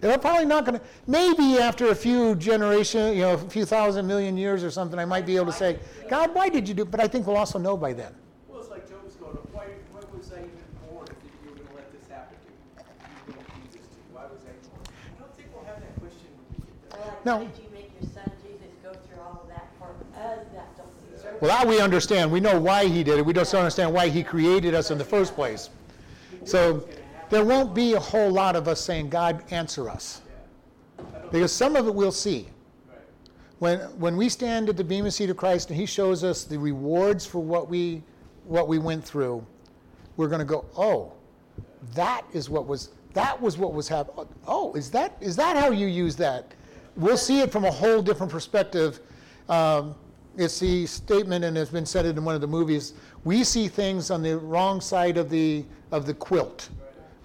They're probably not going to. Maybe after a few generations, a few thousand million years or something, I might be able to say, God, why did you do? But I think we'll also know by then. Well, it's like Job's going, why was I even born if you were going to let this happen to you? Why was I born? I don't think we'll have that question when we get there. No. Why did you make your son Jesus go through all of that for us that don't deserve it? Well, now we understand. We know why he did it. We just don't understand why he created us in the first place. So there won't be a whole lot of us saying, God, answer us. Because some of it we'll see. When we stand at the Bema Seat of Christ and he shows us the rewards for what we went through, we're going to go, oh, that was what was happening. Oh, is that how you use that? We'll see it from a whole different perspective. It's the statement, and it's been said in one of the movies, we see things on the wrong side of the quilt.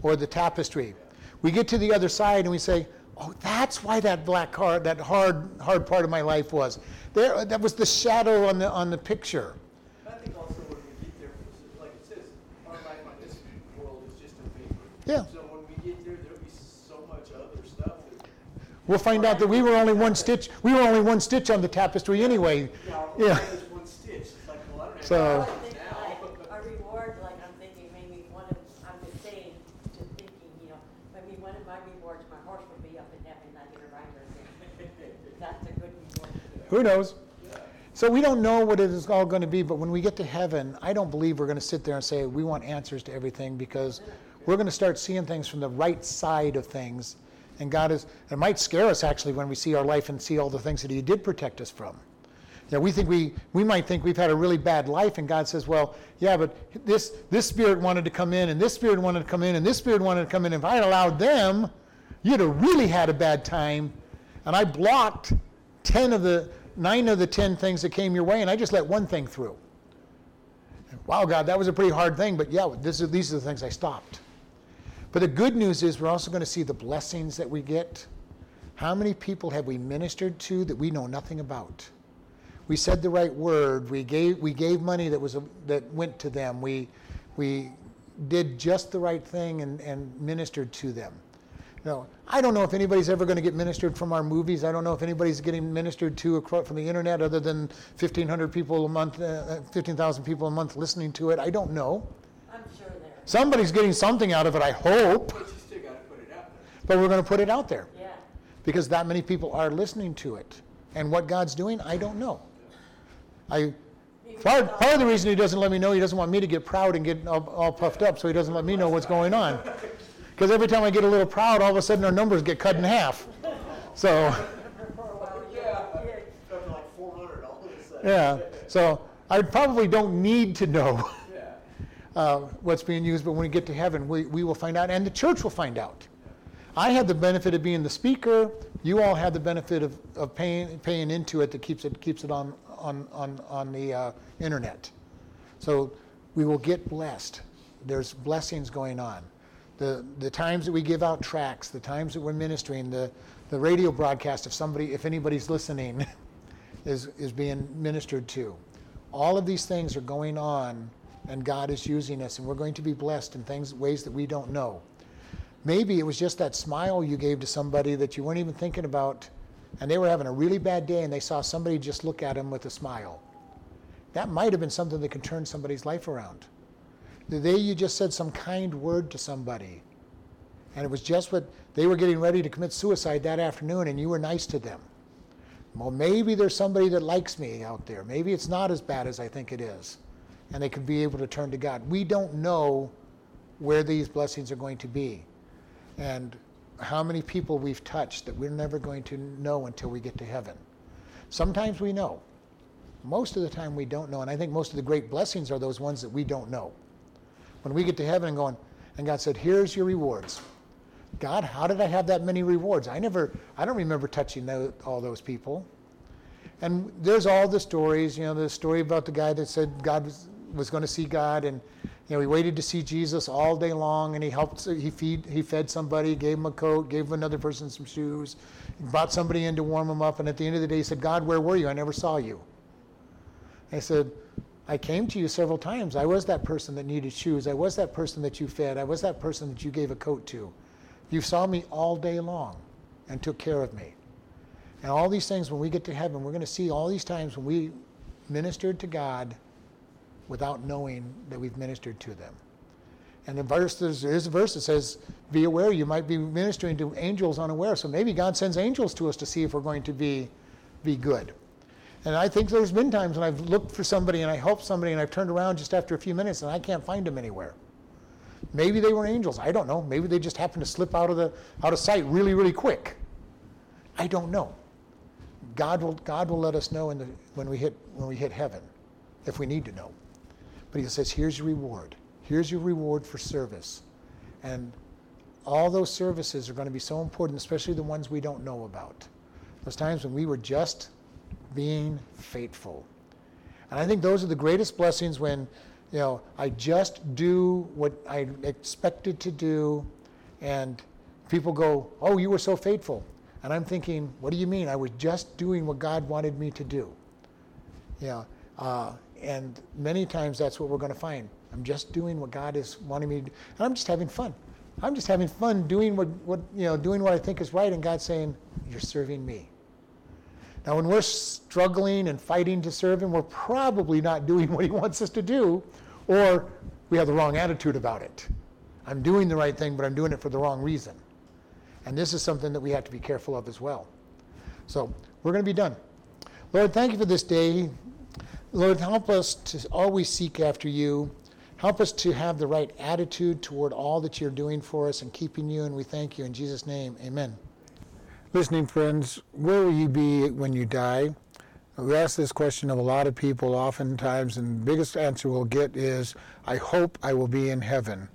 Or the tapestry. We get to the other side and we say, oh, that's why that hard part of my life was. There, that was the shadow on the picture. I think also when we get there, like it says, our life on this world is just a vapor. Yeah. So when we get there, there'll be so much other stuff. We'll find out that we were only one stitch. We were only one stitch on the tapestry anyway. Yeah. One stitch. It's like, well, I don't know. So. Who knows? So we don't know what it is all going to be, but when we get to heaven, I don't believe we're going to sit there and say, we want answers to everything, because we're going to start seeing things from the right side of things. And God is, it might scare us actually when we see our life and see all the things that he did protect us from. You know, we might think we've had a really bad life, and God says, well, yeah, but this spirit wanted to come in, and this spirit wanted to come in, and this spirit wanted to come in. If I had allowed them, you'd have really had a bad time. And I blocked 9 of the 10 things that came your way, and I just let one thing through. And wow, God, that was a pretty hard thing, but yeah, these are the things I stopped. But the good news is we're also going to see the blessings that we get. How many people have we ministered to that we know nothing about? We said the right word. We gave money that went to them. We did just the right thing and ministered to them. No, I don't know if anybody's ever going to get ministered from our movies. I don't know if anybody's getting ministered to from the internet other than 1,500 people a month, 15,000 people a month listening to it. I don't know. I'm sure there. Somebody's getting something out of it, I hope. But you still got to put it out there. But we're going to put it out there. Yeah. Because that many people are listening to it. And what God's doing, I don't know. Part of the reason he doesn't let me know, he doesn't want me to get proud and get all puffed up, so he doesn't let me know what's going on. Because every time I get a little proud, all of a sudden our numbers get cut in half. So, yeah. So I probably don't need to know what's being used, but when we get to heaven, we will find out, and the church will find out. I had the benefit of being the speaker. You all have the benefit of paying into it that keeps it on the internet. So we will get blessed. There's blessings going on. The times that we give out tracts, the times that we're ministering, the radio broadcast, if anybody's listening, is being ministered to. All of these things are going on, and God is using us, and we're going to be blessed in ways that we don't know. Maybe it was just that smile you gave to somebody that you weren't even thinking about, and they were having a really bad day, and they saw somebody just look at them with a smile. That might have been something that could turn somebody's life around. The day you just said some kind word to somebody, and it was just what they were getting ready to commit suicide that afternoon, and you were nice to them. Well, maybe there's somebody that likes me out there. Maybe it's not as bad as I think it is, and they could be able to turn to God. We don't know where these blessings are going to be, and how many people we've touched that we're never going to know until we get to heaven. Sometimes we know. Most of the time we don't know, and I think most of the great blessings are those ones that we don't know. when we get to heaven and going, and God said, here's your rewards. God, how did I have that many rewards? I don't remember touching all those people. And there's all the stories, the story about the guy that said God was going to see God, and he waited to see Jesus all day long, and he fed somebody, gave him a coat, gave another person some shoes, brought somebody in to warm him up, and at the end of the day he said, God, where were you? I never saw you. And I said, I came to you several times. I was that person that needed shoes. I was that person that you fed. I was that person that you gave a coat to. You saw me all day long and took care of me. And all these things, when we get to heaven, we're going to see all these times when we ministered to God without knowing that we've ministered to them. And there's a verse that says, be aware, you might be ministering to angels unaware. So maybe God sends angels to us to see if we're going to be good. And I think there's been times when I've looked for somebody and I helped somebody and I've turned around just after a few minutes and I can't find them anywhere. Maybe they were angels. I don't know. Maybe they just happened to slip out of sight really, really quick. I don't know. God will let us know when we hit heaven, if we need to know. But he says, here's your reward. Here's your reward for service. And all those services are going to be so important, especially the ones we don't know about. Those times when we were just being faithful. And I think those are the greatest blessings, when I just do what I expected to do, and people go, oh, you were so faithful. And I'm thinking, what do you mean? I was just doing what God wanted me to do. And many times that's what we're going to find. I'm just doing what God is wanting me to do. And I'm just having fun. I'm just having fun doing doing what I think is right, and God's saying, you're serving me. Now, when we're struggling and fighting to serve him, we're probably not doing what he wants us to do, or we have the wrong attitude about it. I'm doing the right thing, but I'm doing it for the wrong reason. And this is something that we have to be careful of as well. So we're going to be done. Lord, thank you for this day. Lord, help us to always seek after you. Help us to have the right attitude toward all that you're doing for us and keeping you, and we thank you in Jesus' name. Amen. Listening friends, where will you be when you die? We ask this question of a lot of people oftentimes, and the biggest answer we'll get is, I hope I will be in heaven.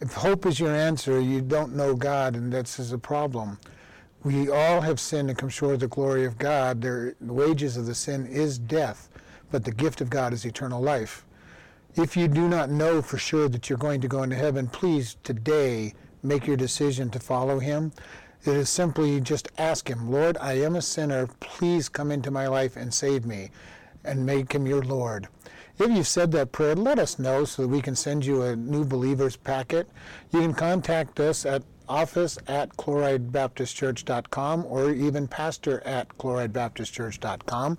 If hope is your answer, you don't know God, and that's a problem. We all have sinned and come short of the glory of God. The wages of the sin is death, but the gift of God is eternal life. If you do not know for sure that you're going to go into heaven, please today make your decision to follow him. It is simply just ask him, Lord, I am a sinner. Please come into my life and save me, and make him your Lord. If you've said that prayer, let us know so that we can send you a new believer's packet. You can contact us at office@cloridebaptistchurch.com, or even pastor@cloridebaptistchurch.com.